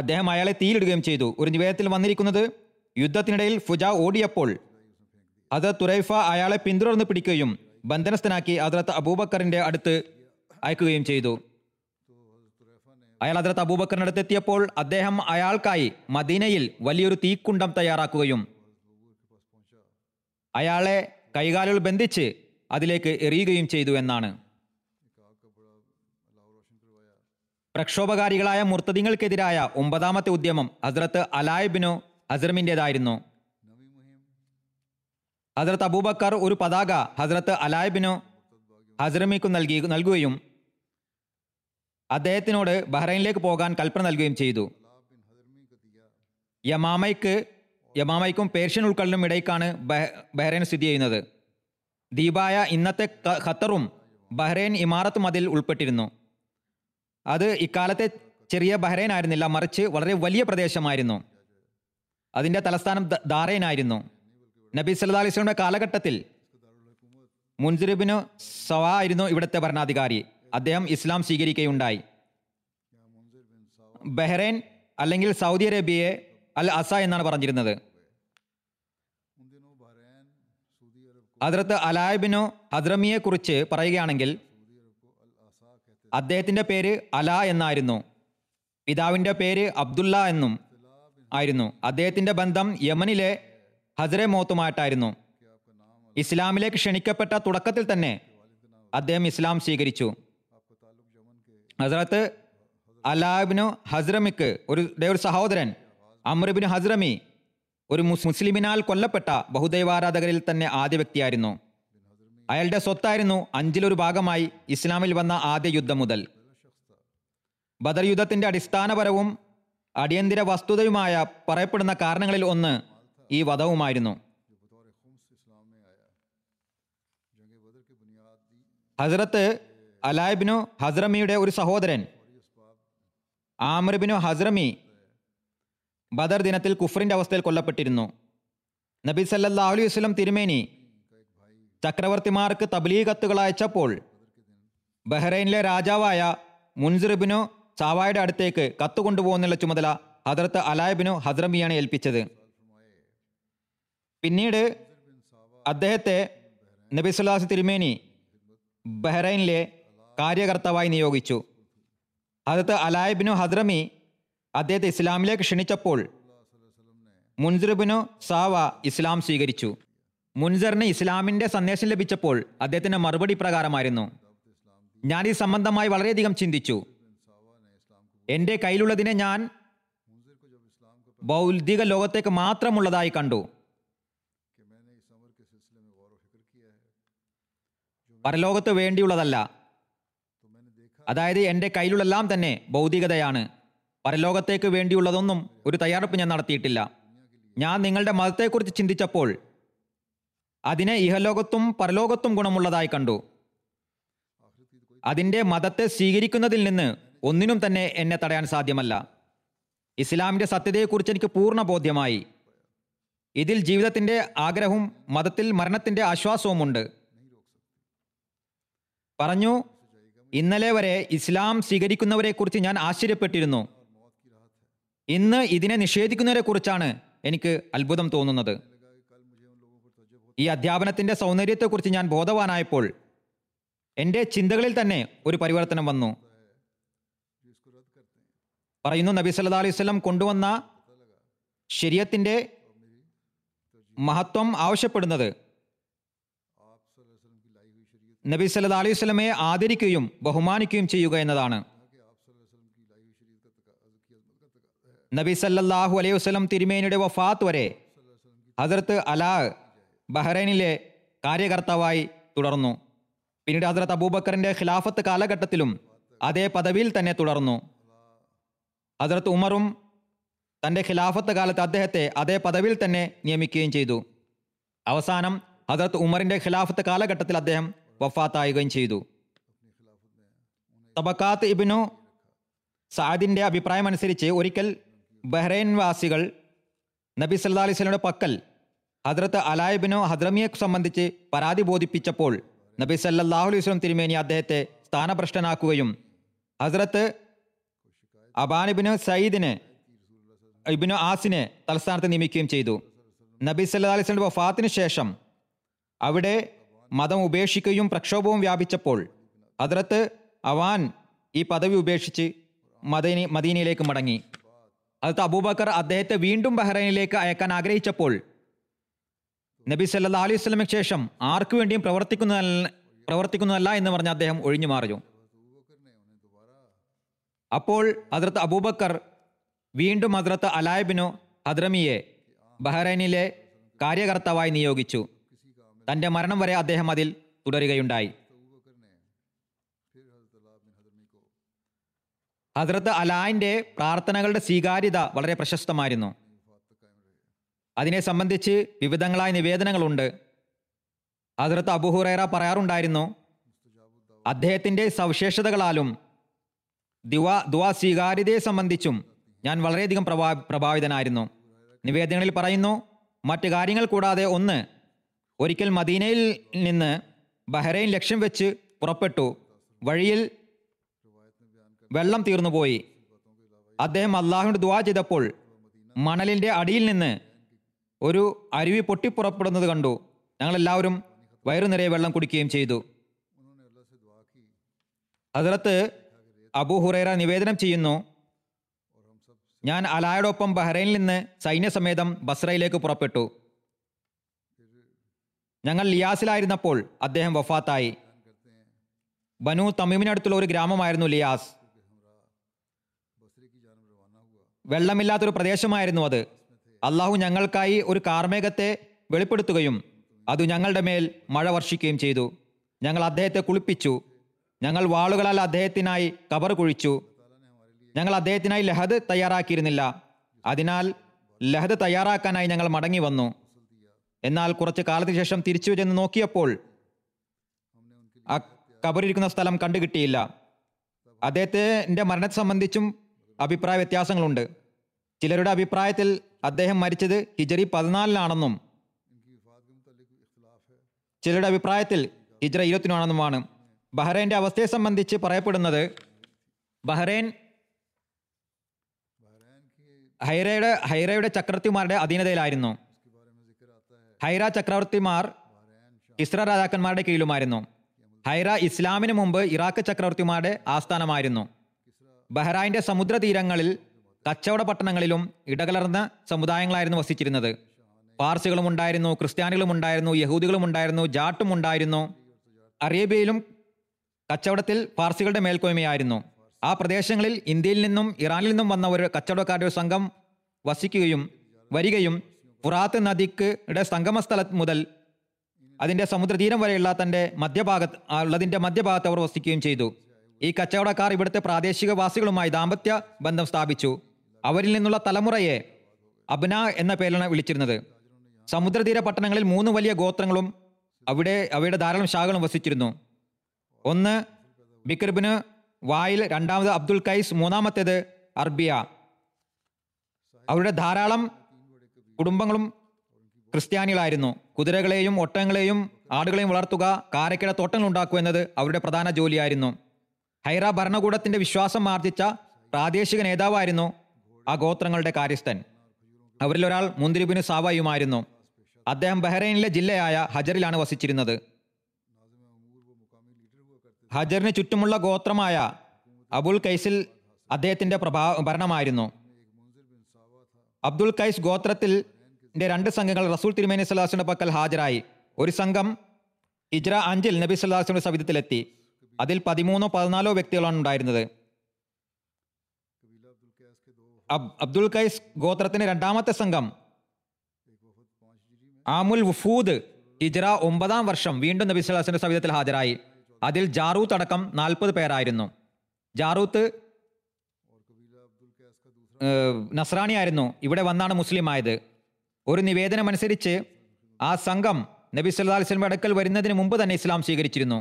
അദ്ദേഹം അയാളെ തീയിലിടുകയും ചെയ്തു. ഒരു നിവേദനത്തിൽ വന്നിരിക്കുന്നത്, യുദ്ധത്തിനിടയിൽ ഫുജാ ഓടിയപ്പോൾ ഹദരത്ത് തുറൈഫ അയാളെ പിന്തുടർന്ന് പിടിക്കുകയും ബന്ധനസ്ഥനാക്കി ഹദരത്ത് അബൂബക്കറിന്റെ അടുത്ത് അയക്കുകയും ചെയ്തു. അയാൾ ഹദരത്ത് അബൂബക്കറിന്റെ അടുത്തെത്തിയപ്പോൾ അദ്ദേഹം അയാൾക്കായി മദീനയിൽ വലിയൊരു തീക്കുണ്ടം തയ്യാറാക്കുകയും അയാളെ കൈകാലുകൾ ബന്ധിച്ച് അതിലേക്ക് എറിയുകയും ചെയ്തു എന്നാണ്. പ്രക്ഷോഭകാരികളായ മുർത്തദിങ്ങൾക്കെതിരായ 9ാമത്തെ ഉദ്യമം ഹദരത്ത് അലായിബിനു അസർമിൻ്റെതായിരുന്നു. ഹദരത്ത് അബൂബക്കർ ഒരു പതാക ഹദരത്ത് അലായിബിനു അസർമിക്കു നൽകുകയും അദ്ദേഹത്തിനോട് ബഹ്റൈനിലേക്ക് പോകാൻ കൽപ്പന നൽകുകയും ചെയ്തു. യമാമയ്ക്കും പേർഷ്യൻ ഉൾക്കടലിനും ഇടയ്ക്കാണ് ബഹ്റൈൻ സ്ഥിതി ചെയ്യുന്നത്. ദ്വീപായ ഇന്നത്തെ ഖത്തറും ബഹ്റൈൻ ഇമാറത്തും അതിൽ ഉൾപ്പെട്ടിരുന്നു. അത് ഇക്കാലത്തെ ചെറിയ ബഹ്റൈൻ ആയിരുന്നില്ല, മറിച്ച് വളരെ വലിയ പ്രദേശമായിരുന്നു. അതിൻ്റെ തലസ്ഥാനം ദാറൈനായിരുന്നു. നബി സല്ലല്ലാഹു അലൈഹി വസല്ലമയുടെ കാലഘട്ടത്തിൽ മുൻസിർ ഇബ്നു സവാ ആയിരുന്നു ഇവിടുത്തെ ഭരണാധികാരി. അദ്ദേഹം ഇസ്ലാം സ്വീകരിക്കുകയുണ്ടായി. ബഹ്റൈൻ അല്ലെങ്കിൽ സൗദി അറേബ്യയെ അൽ അസ എന്നാണ് പറഞ്ഞിരുന്നത്. ഹദരത്ത് അലായിബിനു ഹദ്രമിയെ കുറിച്ച് പറയുകയാണെങ്കിൽ അദ്ദേഹത്തിന്റെ പേര് അല എന്നായിരുന്നു. പിതാവിന്റെ പേര് അബ്ദുല്ല എന്നും ആയിരുന്നു. അദ്ദേഹത്തിന്റെ ബന്ധം യമനിലെ ഹസരെ മോത്തുമായിട്ടായിരുന്നു. ഇസ്ലാമിലേക്ക് ക്ഷണിക്കപ്പെട്ട തുടക്കത്തിൽ തന്നെ അദ്ദേഹം ഇസ്ലാം സ്വീകരിച്ചു. ഹദരത്ത് അലായിബിനു ഹസ്രമിക്ക് ഒരു സഹോദരൻ അംർ ഇബ്നു ഹസ്രമി ഒരു മുസ്ലിമിനാൽ കൊല്ലപ്പെട്ട ബഹുദൈവാരാധകരിൽ തന്നെ ആദ്യ വ്യക്തിയായിരുന്നു. അയാളുടെ സ്വത്തായിരുന്നു 1/5 ഭാഗമായി ഇസ്ലാമിൽ വന്ന ആദ്യ യുദ്ധം മുതൽ. ബദർ യുദ്ധത്തിന്റെ അടിസ്ഥാനപരവും അടിയന്തര വസ്തുതയുമായ പറയപ്പെടുന്ന കാരണങ്ങളിൽ ഒന്ന് ഈ വധവുമായിരുന്നു. ഹസരത്ത് അലായിബിനു ഹസ്രമിയുടെ ഒരു സഹോദരൻ ആമിർ ഇബ്നു ഹസ്രമി ബദർ ദിനത്തിൽ കുഫറിന്റെ അവസ്ഥയിൽ കൊല്ലപ്പെട്ടിരുന്നു. നബി സല്ലല്ലാഹു അലൈഹി വസല്ലം തിരുമേനി ചക്രവർത്തിമാർക്ക് തബ്ലീഗ് കത്തുകൾ അയച്ചപ്പോൾ ബഹ്റൈനിലെ രാജാവായ മുൻസിർ ഇബ്നു സവായുടെ അടുത്തേക്ക് കത്ത് കൊണ്ടുപോകുന്നുള്ള ചുമതല ഹദരത്ത് അലായിബിനു ഹസ്രമിയാണ് ഏൽപ്പിച്ചത്. പിന്നീട് അദ്ദേഹത്തെ നബി സല്ലല്ലാഹു അലൈഹി വസല്ലം തിരുമേനി ബഹ്റൈനിലെ കാര്യകർത്താവായി നിയോഗിച്ചു. ഹദരത്ത് അലായിബിനു ഹസ്രമി അദ്ദേഹത്തെ ഇസ്ലാമിലേക്ക് ക്ഷണിച്ചപ്പോൾ മുൻസിർ ഇബ്നു സവ ഇസ്ലാം സ്വീകരിച്ചു. മുൻസിറിന് ഇസ്ലാമിന്റെ സന്ദേശം ലഭിച്ചപ്പോൾ അദ്ദേഹത്തിന്റെ മറുപടി പ്രകാരമായിരുന്നു, ഞാൻ ഈ സംബന്ധമായി വളരെയധികം ചിന്തിച്ചു. എൻ്റെ കയ്യിലുള്ളതിനെ ഞാൻ ഭൗതിക ലോകത്തേക്ക് മാത്രമുള്ളതായി കണ്ടു. പരലോകത്ത് വേണ്ടിയുള്ളതല്ല. അതായത് എൻ്റെ കയ്യിലുള്ളതെല്ലാം തന്നെ ഭൗതികതയാണ്. പരലോകത്തേക്ക് വേണ്ടിയുള്ളതൊന്നും ഒരു തയ്യാറെടുപ്പ് ഞാൻ നടത്തിയിട്ടില്ല. ഞാൻ നിങ്ങളുടെ മതത്തെക്കുറിച്ച് ചിന്തിച്ചപ്പോൾ അതിനെ ഇഹലോകത്തും പരലോകത്തും ഗുണമുള്ളതായി കണ്ടു. അതിൻ്റെ മതത്തെ സ്വീകരിക്കുന്നതിൽ നിന്ന് ഒന്നിനും തന്നെ എന്നെ തടയാൻ സാധ്യമല്ല. ഇസ്ലാമിൻ്റെ സത്യതയെക്കുറിച്ച് എനിക്ക് പൂർണ്ണ ബോധ്യമായി. ഇതിൽ ജീവിതത്തിൻ്റെ ആഗ്രഹവും മതത്തിൽ മരണത്തിൻ്റെ ആശ്വാസവുമുണ്ട്. പറഞ്ഞു, ഇന്നലെ വരെ ഇസ്ലാം സ്വീകരിക്കുന്നവരെക്കുറിച്ച് ഞാൻ ആശ്ചര്യപ്പെട്ടിരുന്നു. ഇന്ന് ഇതിനെ നിഷേധിക്കുന്നവരെ കുറിച്ചാണ് എനിക്ക് അത്ഭുതം തോന്നുന്നത്. ഈ അധ്യാപനത്തിൻ്റെ സൗന്ദര്യത്തെക്കുറിച്ച് ഞാൻ ബോധവാനായപ്പോൾ എൻ്റെ ചിന്തകളിൽ തന്നെ ഒരു പരിവർത്തനം വന്നു. പറയുന്നു, നബി സല്ലല്ലാഹു അലൈഹി വസല്ലം കൊണ്ടുവന്ന ശരീഅത്തിൻ്റെ മഹത്വം ആവശ്യപ്പെടുന്നത് നബി സല്ലല്ലാഹു അലൈഹി വസല്ലമയെ ആദരിക്കുകയും ബഹുമാനിക്കുകയും ചെയ്യുക എന്നതാണ്. നബി സല്ലല്ലാഹു അലൈഹി വസല്ലം തിരുമേനിയുടെ വഫാത്ത് വരെ ഹദരത്ത് അലാ ബഹ്റൈനിലെ കാര്യകർത്താവായി തുടർന്നു. പിന്നീട് ഹദരത്ത് അബൂബക്കറിന്റെ ഖിലാഫത്ത് കാലഘട്ടത്തിലും അതേ പദവിയിൽ തന്നെ തുടർന്നു. ഹദരത്ത് ഉമറും തൻ്റെ ഖിലാഫത്ത് കാലത്ത് അദ്ദേഹത്തെ അതേ പദവിയിൽ തന്നെ നിയമിക്കുകയും ചെയ്തു. അവസാനം ഹദരത്ത് ഉമറിൻ്റെ ഖിലാഫത്ത് കാലഘട്ടത്തിൽ അദ്ദേഹം വഫാത്തായുകയും ചെയ്തു. തബക്കാത്ത് ഇബ്നു സഅദിൻ്റെ അഭിപ്രായം അനുസരിച്ച് ഒരിക്കൽ ബഹ്റൈൻ വാസികൾ നബി സല്ലല്ലാഹു അലൈഹി വസല്ലമയുടെ പക്കൽ ഹദരത്ത് അലാ ഇബ്നു ഹദ്റമിയെ സംബന്ധിച്ച് പരാതി ബോധിപ്പിച്ചപ്പോൾ നബി സല്ലല്ലാഹു അലൈഹി വസല്ലം തിരുമേനി അദ്ദേഹത്തെ സ്ഥാനഭ്രഷ്ടനാക്കുകയും ഹദരത്ത് അബാൻ ഇബ്നു സയ്യിദിനെ ഇബ്നു ആസിനെ തലസ്ഥാനത്ത് നിയമിക്കുകയും ചെയ്തു. നബി സല്ലല്ലാഹു അലൈഹി വസല്ലമയുടെ വഫാത്തിന് ശേഷം അവിടെ മതം ഉപേക്ഷിക്കുകയും പ്രക്ഷോഭവും വ്യാപിച്ചപ്പോൾ ഹദരത്ത് അവാൻ ഈ പദവി ഉപേക്ഷിച്ച് മദീനയിലേക്ക് മടങ്ങി. ഹദരത്ത് അബൂബക്കർ അദ്ദേഹത്തെ വീണ്ടും ബഹ്റൈനിലേക്ക് അയക്കാൻ ആഗ്രഹിച്ചപ്പോൾ നബി സല്ലല്ലാഹു അലൈഹി വസല്ലമയ്ക്ക് ശേഷം ആർക്കു വേണ്ടിയും പ്രവർത്തിക്കുന്നതല്ല എന്ന് പറഞ്ഞ് അദ്ദേഹം ഒഴിഞ്ഞു മാറിയോ. അപ്പോൾ ഹദരത്ത് അബൂബക്കർ വീണ്ടും ഹദരത്ത് അലാ ഇബ്നു ഹദ്റമിയെ ബഹ്റൈനിലെ കാര്യകർത്താവായി നിയോഗിച്ചു. തൻ്റെ മരണം വരെ അദ്ദേഹം അതിൽ തുടരുകയുണ്ടായി. ഹദരത്ത് അലായിൻ്റെ പ്രാർത്ഥനകളുടെ സ്വീകാര്യത വളരെ പ്രശസ്തമായിരുന്നു. അതിനെ സംബന്ധിച്ച് വിവിധങ്ങളായ നിവേദനങ്ങളുണ്ട്. ഹദരത്ത് അബൂ ഹുറൈറ പറയാറുണ്ടായിരുന്നു, അദ്ദേഹത്തിൻ്റെ സവിശേഷതകളാലും ദുആ സ്വീകാര്യതയെ സംബന്ധിച്ചും ഞാൻ വളരെയധികം പ്രഭാവിതനായിരുന്നു. നിവേദനങ്ങളിൽ പറയുന്നു, മറ്റു കാര്യങ്ങൾ കൂടാതെ ഒന്ന്, ഒരിക്കൽ മദീനയിൽ നിന്ന് ബഹ്റൈൻ ലക്ഷ്യം വെച്ച് പുറപ്പെട്ടു. വഴിയിൽ വെള്ളം തീർന്നുപോയി. അദ്ദേഹം അല്ലാഹുവിനോട് ദുആ ചെയ്തപ്പോൾ മണലിൻ്റെ അടിയിൽ നിന്ന് ഒരു അരുവി പൊട്ടിപ്പുറപ്പെടുന്നത് കണ്ടു. ഞങ്ങളെല്ലാവരും വയറുനിറയെ വെള്ളം കുടിക്കുകയും ചെയ്തു. ഹദരത്ത് അബൂ ഹുറൈറ നിവേദനം ചെയ്യുന്നു, ഞാൻ അലായോടൊപ്പം ബഹ്റൈനിൽ നിന്ന് സൈന്യസമേതം ബസ്രയിലേക്ക് പുറപ്പെട്ടു. ഞങ്ങൾ ലിയാസിലായിരുന്നപ്പോൾ അദ്ദേഹം വഫാത്തായി. ബനു തമീമിനടുത്തുള്ള ഒരു ഗ്രാമമായിരുന്നു ലിയാസ്. വെള്ളമില്ലാത്തൊരു പ്രദേശമായിരുന്നു അത്. അള്ളാഹു ഞങ്ങൾക്കായി ഒരു കാർമേഘത്തെ വെളിപ്പെടുത്തുകയും അത് ഞങ്ങളുടെ മേൽ മഴ വർഷിക്കുകയും ചെയ്തു. ഞങ്ങൾ അദ്ദേഹത്തെ കുളിപ്പിച്ചു. ഞങ്ങൾ വാളുകളാൽ അദ്ദേഹത്തിനായി കബർ കുഴിച്ചു. ഞങ്ങൾ അദ്ദേഹത്തിനായി ലഹദ് തയ്യാറാക്കിയിരുന്നില്ല. അതിനാൽ ലഹദ് തയ്യാറാക്കാനായി ഞങ്ങൾ മടങ്ങി വന്നു. എന്നാൽ കുറച്ച് കാലത്തിന് ശേഷം തിരിച്ചു ചെന്ന് നോക്കിയപ്പോൾ ആ കബറിരിക്കുന്ന സ്ഥലം കണ്ടുകിട്ടിയില്ല. അദ്ദേഹത്തിൻ്റെ മരണത്തെ സംബന്ധിച്ചും അഭിപ്രായ വ്യത്യാസങ്ങളുണ്ട്. ചിലരുടെ അഭിപ്രായത്തിൽ അദ്ദേഹം മരിച്ചത് ഹിജറി 14 ചിലരുടെ അഭിപ്രായത്തിൽ ഹിജറ 21 ബഹ്റൈൻ്റെ അവസ്ഥയെ സംബന്ധിച്ച് പറയപ്പെടുന്നത്, ബഹ്റൈൻ ഹൈറയുടെ ചക്രവർത്തിമാരുടെ അധീനതയിലായിരുന്നു. ഹൈറ ചക്രവർത്തിമാർ ഇസ്ര രാജാക്കന്മാരുടെ കീഴിലുമായിരുന്നു. ഹൈറ ഇസ്ലാമിന് മുമ്പ് ഇറാഖ് ചക്രവർത്തിമാരുടെ ആസ്ഥാനമായിരുന്നു. ബഹ്റൈൻ്റെ സമുദ്രതീരങ്ങളിൽ കച്ചവട പട്ടണങ്ങളിലും ഇടകലർന്ന സമുദായങ്ങളായിരുന്നു വസിച്ചിരുന്നത്. പാർസികളും ഉണ്ടായിരുന്നു, ക്രിസ്ത്യാനികളും ഉണ്ടായിരുന്നു, യഹൂദികളും ഉണ്ടായിരുന്നു, ജാട്ടും ഉണ്ടായിരുന്നു. അറേബ്യയിലും കച്ചവടത്തിൽ പാർസികളുടെ മേൽക്കോയ്മയായിരുന്നു. ആ പ്രദേശങ്ങളിൽ ഇന്ത്യയിൽ നിന്നും ഇറാനിൽ നിന്നും വന്ന ഒരു കച്ചവടക്കാരുടെ ഒരു സംഘം വസിക്കുകയും വരികയും ഫുറാത്ത് നദിയുടെ സംഗമസ്ഥലം മുതൽ അതിൻ്റെ സമുദ്രതീരം വരെയുള്ള മധ്യഭാഗത്ത് അവർ വസിക്കുകയും ചെയ്തു. ഈ കച്ചവടക്കാർ ഇവിടുത്തെ പ്രാദേശികവാസികളുമായി ദാമ്പത്യ ബന്ധം സ്ഥാപിച്ചു. അവരിൽ നിന്നുള്ള തലമുറയെ അബ്ന എന്ന പേരിലാണ് വിളിച്ചിരുന്നത്. സമുദ്രതീര പട്ടണങ്ങളിൽ 3 വലിയ ഗോത്രങ്ങളും അവയുടെ ധാരാളം ശാഖകളും വസിച്ചിരുന്നു. ഒന്ന് ബിക്രിബിന് വായിൽ, രണ്ടാമത് അബ്ദുൽ കൈസ്, മൂന്നാമത്തേത് അർബിയ. അവരുടെ ധാരാളം കുടുംബങ്ങളും ക്രിസ്ത്യാനികളായിരുന്നു. കുതിരകളെയും ഒട്ടകങ്ങളെയും ആടുകളെയും വളർത്തുക, കാരക്കയുടെ തോട്ടങ്ങൾ ഉണ്ടാക്കുക എന്നത് അവരുടെ പ്രധാന ജോലിയായിരുന്നു. ഹൈറ ഭരണകൂടത്തിന്റെ വിശ്വാസം ആർജിച്ച പ്രാദേശിക നേതാവായിരുന്നു ആ ഗോത്രങ്ങളുടെ കാര്യസ്ഥൻ. അവരിലൊരാൾ മുന്തിരിബിന് സാവയുമായിരുന്നു. അദ്ദേഹം ബഹ്റൈനിലെ ജില്ലയായ ഹജറിലാണ് വസിച്ചിരുന്നത്. ഹജറിന് ചുറ്റുമുള്ള ഗോത്രമായ അബുൽ കൈസിൽ അദ്ദേഹത്തിന്റെ ഭരണമായിരുന്നു. അബ്ദുൽ കൈസ് ഗോത്രത്തിന്റെ 2 സംഘങ്ങൾ റസൂൽ തിരുമേനി സ്വല്ലല്ലാഹു അലൈഹി വസല്ലം പക്കൽ ഹാജരായി. ഒരു സംഘം ഹിജ്റ 5 നബി സ്വല്ലല്ലാഹു അലൈഹി വസല്ലം സവിധത്തിലെത്തി. അതിൽ 13 or 14 വ്യക്തികളാണ് ഉണ്ടായിരുന്നത്. അബ്ദുൽ കൈസ് ഗോത്രത്തിന്റെ 2th സംഘം ആമുൽ വുഫൂദ് ഹിജ്റ 9th വർഷം വീണ്ടും നബി സ്വല്ലല്ലാഹു അലൈഹി വസല്ലം സവിധത്തിൽ ഹാജരായി. അതിൽ ജാറൂത്ത് അടക്കം 40 പേരായിരുന്നു. ജാറൂത്ത് നസ്രാണിയായിരുന്നു. ഇവിടെ വന്നാണ് മുസ്ലിം ആയത്. ഒരു നിവേദനമനുസരിച്ച് ആ സംഘം നബി സല്ലല്ലാഹു അലൈഹി വസല്ലം അടുക്കൽ വരുന്നതിന് മുമ്പ് തന്നെ ഇസ്ലാം സ്വീകരിച്ചിരുന്നു.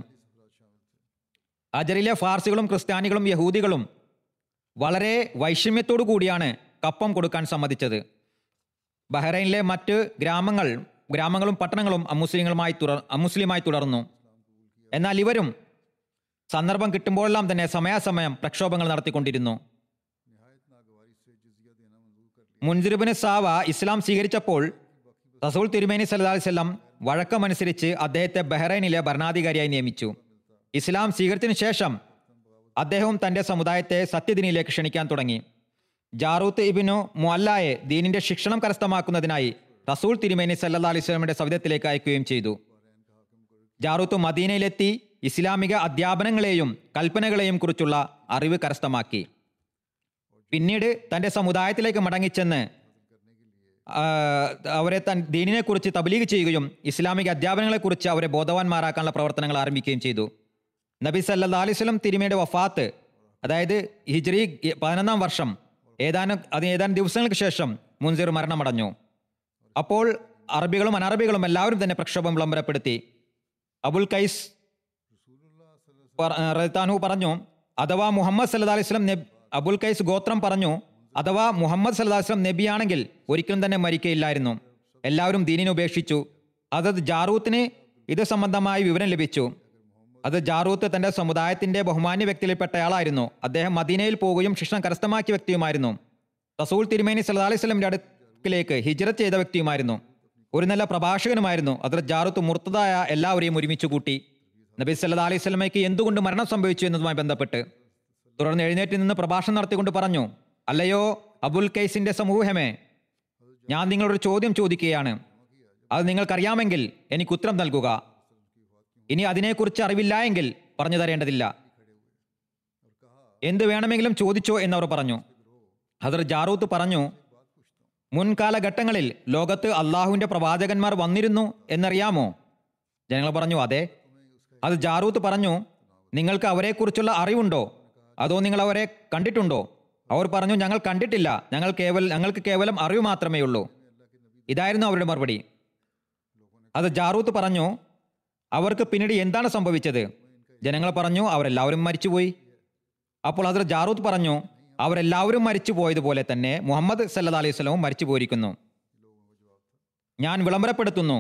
ഹജറിലെ ഫാർസികളും ക്രിസ്ത്യാനികളും യഹൂദികളും വളരെ വൈഷമ്യത്തോടു കൂടിയാണ് കപ്പം കൊടുക്കാൻ സമ്മതിച്ചത്. ബഹ്റൈനിലെ മറ്റ് ഗ്രാമങ്ങളും പട്ടണങ്ങളും അമുസ്ലിമായി തുടർന്നു. എന്നാൽ ഇവരും സന്ദർഭം കിട്ടുമ്പോഴെല്ലാം തന്നെ സമയാസമയം പ്രക്ഷോഭങ്ങൾ നടത്തിക്കൊണ്ടിരുന്നു. മുൻസിർബിന് സാവ ഇസ്ലാം സ്വീകരിച്ചപ്പോൾ റസൂൽ തിരുമേനി സല്ലല്ലാഹു അലൈഹി വസല്ലം വഴക്കമനുസരിച്ച് അദ്ദേഹത്തെ ബഹ്റൈനിലെ ഭരണാധികാരിയായി നിയമിച്ചു. ഇസ്ലാം സ്വീകരിച്ചതിനു ശേഷം അദ്ദേഹവും തൻ്റെ സമുദായത്തെ സത്യദീനിലേക്ക് ക്ഷണിക്കാൻ തുടങ്ങി. ജാറൂത്ത് ഇബ്നു മുഅല്ലായെ ദീനിന്റെ ശിക്ഷണം കരസ്ഥമാക്കുന്നതിനായി റസൂൽ തിരുമേനി സല്ലല്ലാഹു അലൈഹി വസല്ലമിന്റെ സവിധത്തിലേക്ക് അയക്കുകയും ചെയ്തു. ജാറൂത്ത് മദീനയിലെത്തി ഇസ്ലാമിക അധ്യാപനങ്ങളെയും കൽപ്പനകളെയും കുറിച്ചുള്ള അറിവ് കരസ്ഥമാക്കി. പിന്നീട് തൻ്റെ സമുദായത്തിലേക്ക് മടങ്ങിച്ചെന്ന് അവരെ ദീനിനെ കുറിച്ച് തബ്ലീഗ് ചെയ്യുകയും ഇസ്ലാമിക അധ്യാപനങ്ങളെക്കുറിച്ച് അവരെ ബോധവാന്മാരാക്കാനുള്ള പ്രവർത്തനങ്ങൾ ആരംഭിക്കുകയും ചെയ്തു. നബി സല്ലല്ലാഹു അലൈഹി വസല്ലം തിരുമേനിയുടെ വഫാത്ത്, അതായത് ഹിജ്രി 11th വർഷം, ഏതാനും ദിവസങ്ങൾക്ക് ശേഷം മുൻസിർ മരണമടഞ്ഞു. അപ്പോൾ അറബികളും അനറബികളും എല്ലാവരും തന്നെ പ്രക്ഷോഭം വിളംബരപ്പെടുത്തി. അബുൽ കൈസ് റളിയല്ലാഹു അൻഹു പറഞ്ഞു, അഥവാ മുഹമ്മദ് സല്ലല്ലാഹു അലൈഹി വസല്ലം അബുൽ കൈസ് ഗോത്രം പറഞ്ഞു, അഥവാ മുഹമ്മദ് സല്ലല്ലാഹു അലൈഹി വസല്ലം നബിയാണെങ്കിൽ ഒരിക്കലും തന്നെ മരിക്കയില്ലായിരുന്നു. എല്ലാവരും ദീനിനെ ഉപേക്ഷിച്ചു. അതത് ജാറൂത്തിന് ഇത് സംബന്ധമായി വിവരം ലഭിച്ചു. അത് ജാറൂത്ത് തന്റെ സമുദായത്തിന്റെ ബഹുമാന്യ വ്യക്തിയിൽപ്പെട്ടയാളായിരുന്നു. അദ്ദേഹം മദീനയിൽ പോവുകയും ശിക്ഷണം കരസ്ഥമാക്കിയ വ്യക്തിയുമായിരുന്നു. റസൂൽ തിരുമേനി സല്ലല്ലാഹു അലൈഹി വസല്ലമിന്റെ അടുക്കിലേക്ക് ഹിജ്റത്ത് ചെയ്ത വ്യക്തിയുമായിരുന്നു. ഒരു നല്ല പ്രഭാഷകനുമായിരുന്നു. അതിൽ ജാറൂത്ത് മുർത്തദായ എല്ലാവരെയും ഒരുമിച്ച് കൂട്ടി. നബി സല്ലല്ലാഹു അലൈഹി വസല്ലമയ്ക്ക് എന്തുകൊണ്ട് മരണം സംഭവിച്ചു എന്നതുമായി ബന്ധപ്പെട്ട് തുടർന്ന് എഴുന്നേറ്റ് നിന്ന് പ്രഭാഷണം നടത്തിക്കൊണ്ട് പറഞ്ഞു, അല്ലയോ അബുൽ കൈസിന്റെ സമൂഹമേ, ഞാൻ നിങ്ങളൊരു ചോദ്യം ചോദിക്കുകയാണ്. അത് നിങ്ങൾക്കറിയാമെങ്കിൽ എനിക്ക് ഉത്തരം നൽകുക. ഇനി അതിനെക്കുറിച്ച് അറിവില്ല എങ്കിൽ പറഞ്ഞു തരേണ്ടതില്ല. എന്ത് വേണമെങ്കിലും ചോദിച്ചോ എന്നവർ പറഞ്ഞു. ഹദർ ജാറൂത്ത് പറഞ്ഞു, മുൻകാലഘട്ടങ്ങളിൽ ലോകത്ത് അള്ളാഹുവിന്റെ പ്രവാചകന്മാർ വന്നിരുന്നു എന്നറിയാമോ? ജനങ്ങൾ പറഞ്ഞു, അതെ. അത് ജാറൂത്ത് പറഞ്ഞു, നിങ്ങൾക്ക് അവരെക്കുറിച്ചുള്ള അറിവുണ്ടോ? അതോ നിങ്ങൾ അവരെ കണ്ടിട്ടുണ്ടോ? അവർ പറഞ്ഞു, ഞങ്ങൾ കണ്ടിട്ടില്ല, ഞങ്ങൾക്ക് കേവലം അറിവ് മാത്രമേ ഉള്ളൂ. ഇതായിരുന്നു അവരുടെ മറുപടി. അത് ജാറൂത്ത് പറഞ്ഞു, അവർക്ക് പിന്നീട് എന്താണ് സംഭവിച്ചത്? ജനങ്ങൾ പറഞ്ഞു, അവരെല്ലാവരും മരിച്ചുപോയി. അപ്പോൾ ഹദർ ജാറൂത്ത് പറഞ്ഞു, അവരെല്ലാവരും മരിച്ചു പോയതുപോലെ തന്നെ മുഹമ്മദ് സല്ലല്ലാഹു അലൈഹി വസല്ലം മരിച്ചു പോയിരിക്കുന്നു. ഞാൻ വിളംബരപ്പെടുത്തുന്നു,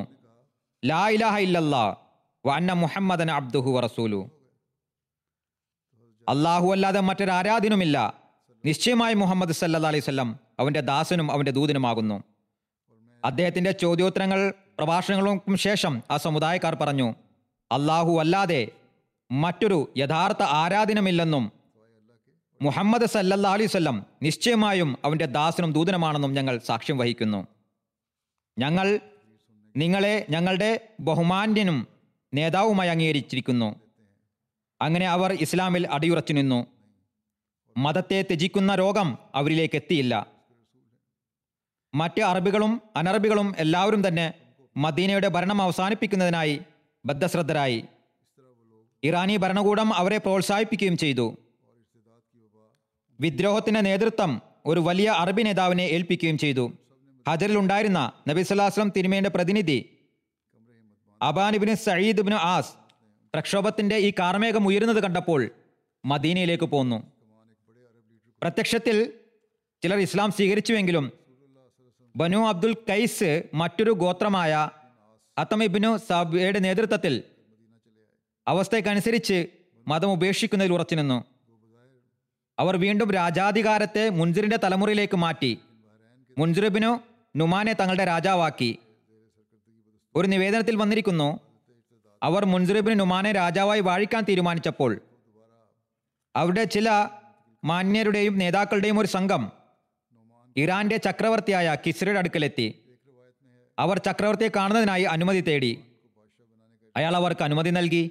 ലാ ഇലാഹ ഇല്ലല്ലാഹ് വ അന്ന മുഹമ്മദൻ അബ്ദുഹു വ റസൂലു. അല്ലാഹു അല്ലാതെ മറ്റൊരു ആരാധ്യനുമില്ല. നിശ്ചയമായി മുഹമ്മദ് സല്ലല്ലാഹു അലൈഹി വസല്ലം അവന്റെ ദാസനും അവന്റെ ദൂതനുമാകുന്നു. അദ്ദേഹത്തിന്റെ ചോദ്യോത്തരങ്ങൾ പ്രഭാഷണങ്ങൾക്കും ശേഷം ആ സമുദായക്കാർ പറഞ്ഞു, അല്ലാഹു അല്ലാതെ മറ്റൊരു യഥാർത്ഥ ആരാധനമില്ലെന്നും മുഹമ്മദ് സല്ലല്ലാഹു അലൈഹി വസല്ലം നിശ്ചയമായും അവന്റെ ദാസനും ദൂതനുമാണെന്നും ഞങ്ങൾ സാക്ഷ്യം വഹിക്കുന്നു. ഞങ്ങൾ നിങ്ങളെ ഞങ്ങളുടെ ബഹുമാന്യനും നേതാവുമായി അംഗീകരിച്ചിരിക്കുന്നു. അങ്ങനെ അവർ ഇസ്ലാമിൽ അടിയുറച്ചു നിന്നു. മതത്തെ ത്യജിക്കുന്ന രോഗം അവരിലേക്ക് എത്തിയില്ല. മറ്റ് അറബികളും അനറബികളും എല്ലാവരും തന്നെ മദീനയുടെ ഭരണം അവസാനിപ്പിക്കുന്നതിനായി ബദ്ധശ്രദ്ധരായി. ഇറാനി ഭരണകൂടം അവരെ പ്രോത്സാഹിപ്പിക്കുകയും ചെയ്തു. വിദ്രോഹത്തിന്റെ നേതൃത്വം ഒരു വലിയ അറബി നേതാവിനെ ഏൽപ്പിക്കുകയും ചെയ്തു. ഹജറിലുണ്ടായിരുന്ന നബി സല്ലല്ലാഹു അലൈഹി വസല്ലം തിരുമേനിയുടെ പ്രതിനിധി Aban ibn Saeed ibn As പ്രക്ഷോഭത്തിന്റെ ഈ കാർമേഘം ഉയരുന്നത് കണ്ടപ്പോൾ മദീനയിലേക്ക് പോന്നു. പ്രത്യക്ഷത്തിൽ ചിലർ ഇസ്ലാം സ്വീകരിച്ചുവെങ്കിലും ബനു അബ്ദുൽ കൈസ് മറ്റൊരു ഗോത്രമായ അത്തം ഇബ്നു സാബിയുടെ നേതൃത്വത്തിൽ അവസ്ഥയ്ക്കനുസരിച്ച് മതം ഉപേക്ഷിക്കുന്നതിൽ ഉറച്ചു നിന്നു. അവർ വീണ്ടും രാജാധികാരത്തെ മുൻസിറിന്റെ തലമുറയിലേക്ക് മാറ്റി. മുൻസിർ ഇബ്നു നുമാനെ തങ്ങളുടെ രാജാവാക്കി. ഒരു നിവേദനത്തിൽ വന്നിരിക്കുന്നു, അവർ മുൻസിർ ഇബ്നു നുമാനെ രാജാവായി വാഴിക്കാൻ തീരുമാനിച്ചപ്പോൾ അവിടെ ചില മാന്യരുടെയും നേതാക്കളുടെയും ഒരു സംഘം ഇറാന്റെ ചക്രവർത്തിയായ കിസ്രയുടെ അടുക്കലെത്തി. അവർ ചക്രവർത്തിയെ കാണുന്നതിനായി അനുമതി തേടി. അയാൾ അവർക്ക് അനുമതി നൽകി.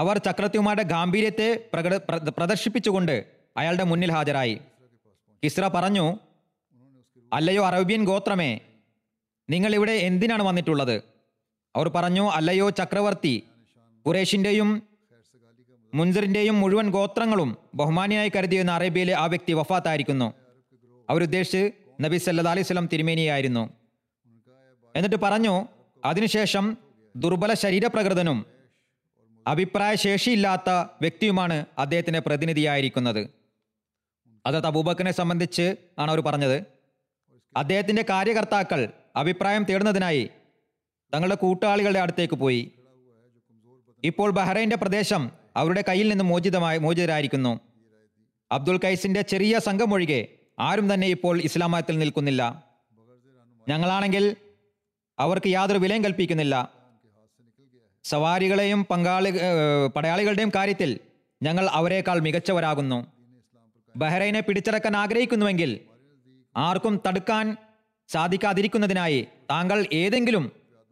അവർ ചക്രവർത്തിമാരുടെ ഗാംഭീര്യത്തെ പ്രദർശിപ്പിച്ചുകൊണ്ട് അയാളുടെ മുന്നിൽ ഹാജരായി. കിസ്ര പറഞ്ഞു, അല്ലയോ അറേബ്യൻ ഗോത്രമേ, നിങ്ങൾ ഇവിടെ എന്തിനാണ് വന്നിട്ടുള്ളത്? അവർ പറഞ്ഞു, അല്ലയോ ചക്രവർത്തി, ഖുറേഷിന്റെയും മുൻസിറിന്റെയും മുഴുവൻ ഗോത്രങ്ങളും ബഹുമാനിയായി കരുതിയെന്ന അറേബ്യയിലെ ആ വ്യക്തി വഫാത്തായിരിക്കുന്നു. അവരുദ്ദേശിച്ച് നബി സല്ലല്ലാഹു അലൈഹി വസല്ലം തിരുമേനിയായിരുന്നു. എന്നിട്ട് പറഞ്ഞു, അതിനുശേഷം ദുർബല ശരീരപ്രകൃതനും അഭിപ്രായ ശേഷിയില്ലാത്ത വ്യക്തിയുമാണ് അദ്ദേഹത്തിന്റെ പ്രതിനിധിയായിരിക്കുന്നത്. ഹദരത്ത് അബൂബക്കറിനെ സംബന്ധിച്ച് ആണ് അവർ പറഞ്ഞത്, അദ്ദേഹത്തിന്റെ കാര്യകർത്താക്കൾ അഭിപ്രായം തേടുന്നതിനായി തങ്ങളുടെ കൂട്ടാളികളുടെ അടുത്തേക്ക് പോയി. ഇപ്പോൾ ബഹ്റൈന്റെ പ്രദേശം അവരുടെ കയ്യിൽ നിന്ന് മോചിതരായിരിക്കുന്നു. അബ്ദുൽ കൈസിന്റെ ചെറിയ സംഘം ഒഴികെ ആരും തന്നെ ഇപ്പോൾ ഇസ്ലാം മതത്തിൽ നിൽക്കുന്നില്ല. ഞങ്ങളാണെങ്കിൽ അവർക്ക് യാതൊരു വിലയും കൽപ്പിക്കുന്നില്ല. സവാരികളെയും പടയാളികളുടെയും കാര്യത്തിൽ ഞങ്ങൾ അവരെക്കാൾ മികച്ചവരാകുന്നു. ബഹ്റൈനെ പിടിച്ചടക്കാൻ ആഗ്രഹിക്കുന്നുവെങ്കിൽ ആർക്കും തടുക്കാൻ സാധിക്കാതിരിക്കുന്നതിനായി താങ്കൾ ഏതെങ്കിലും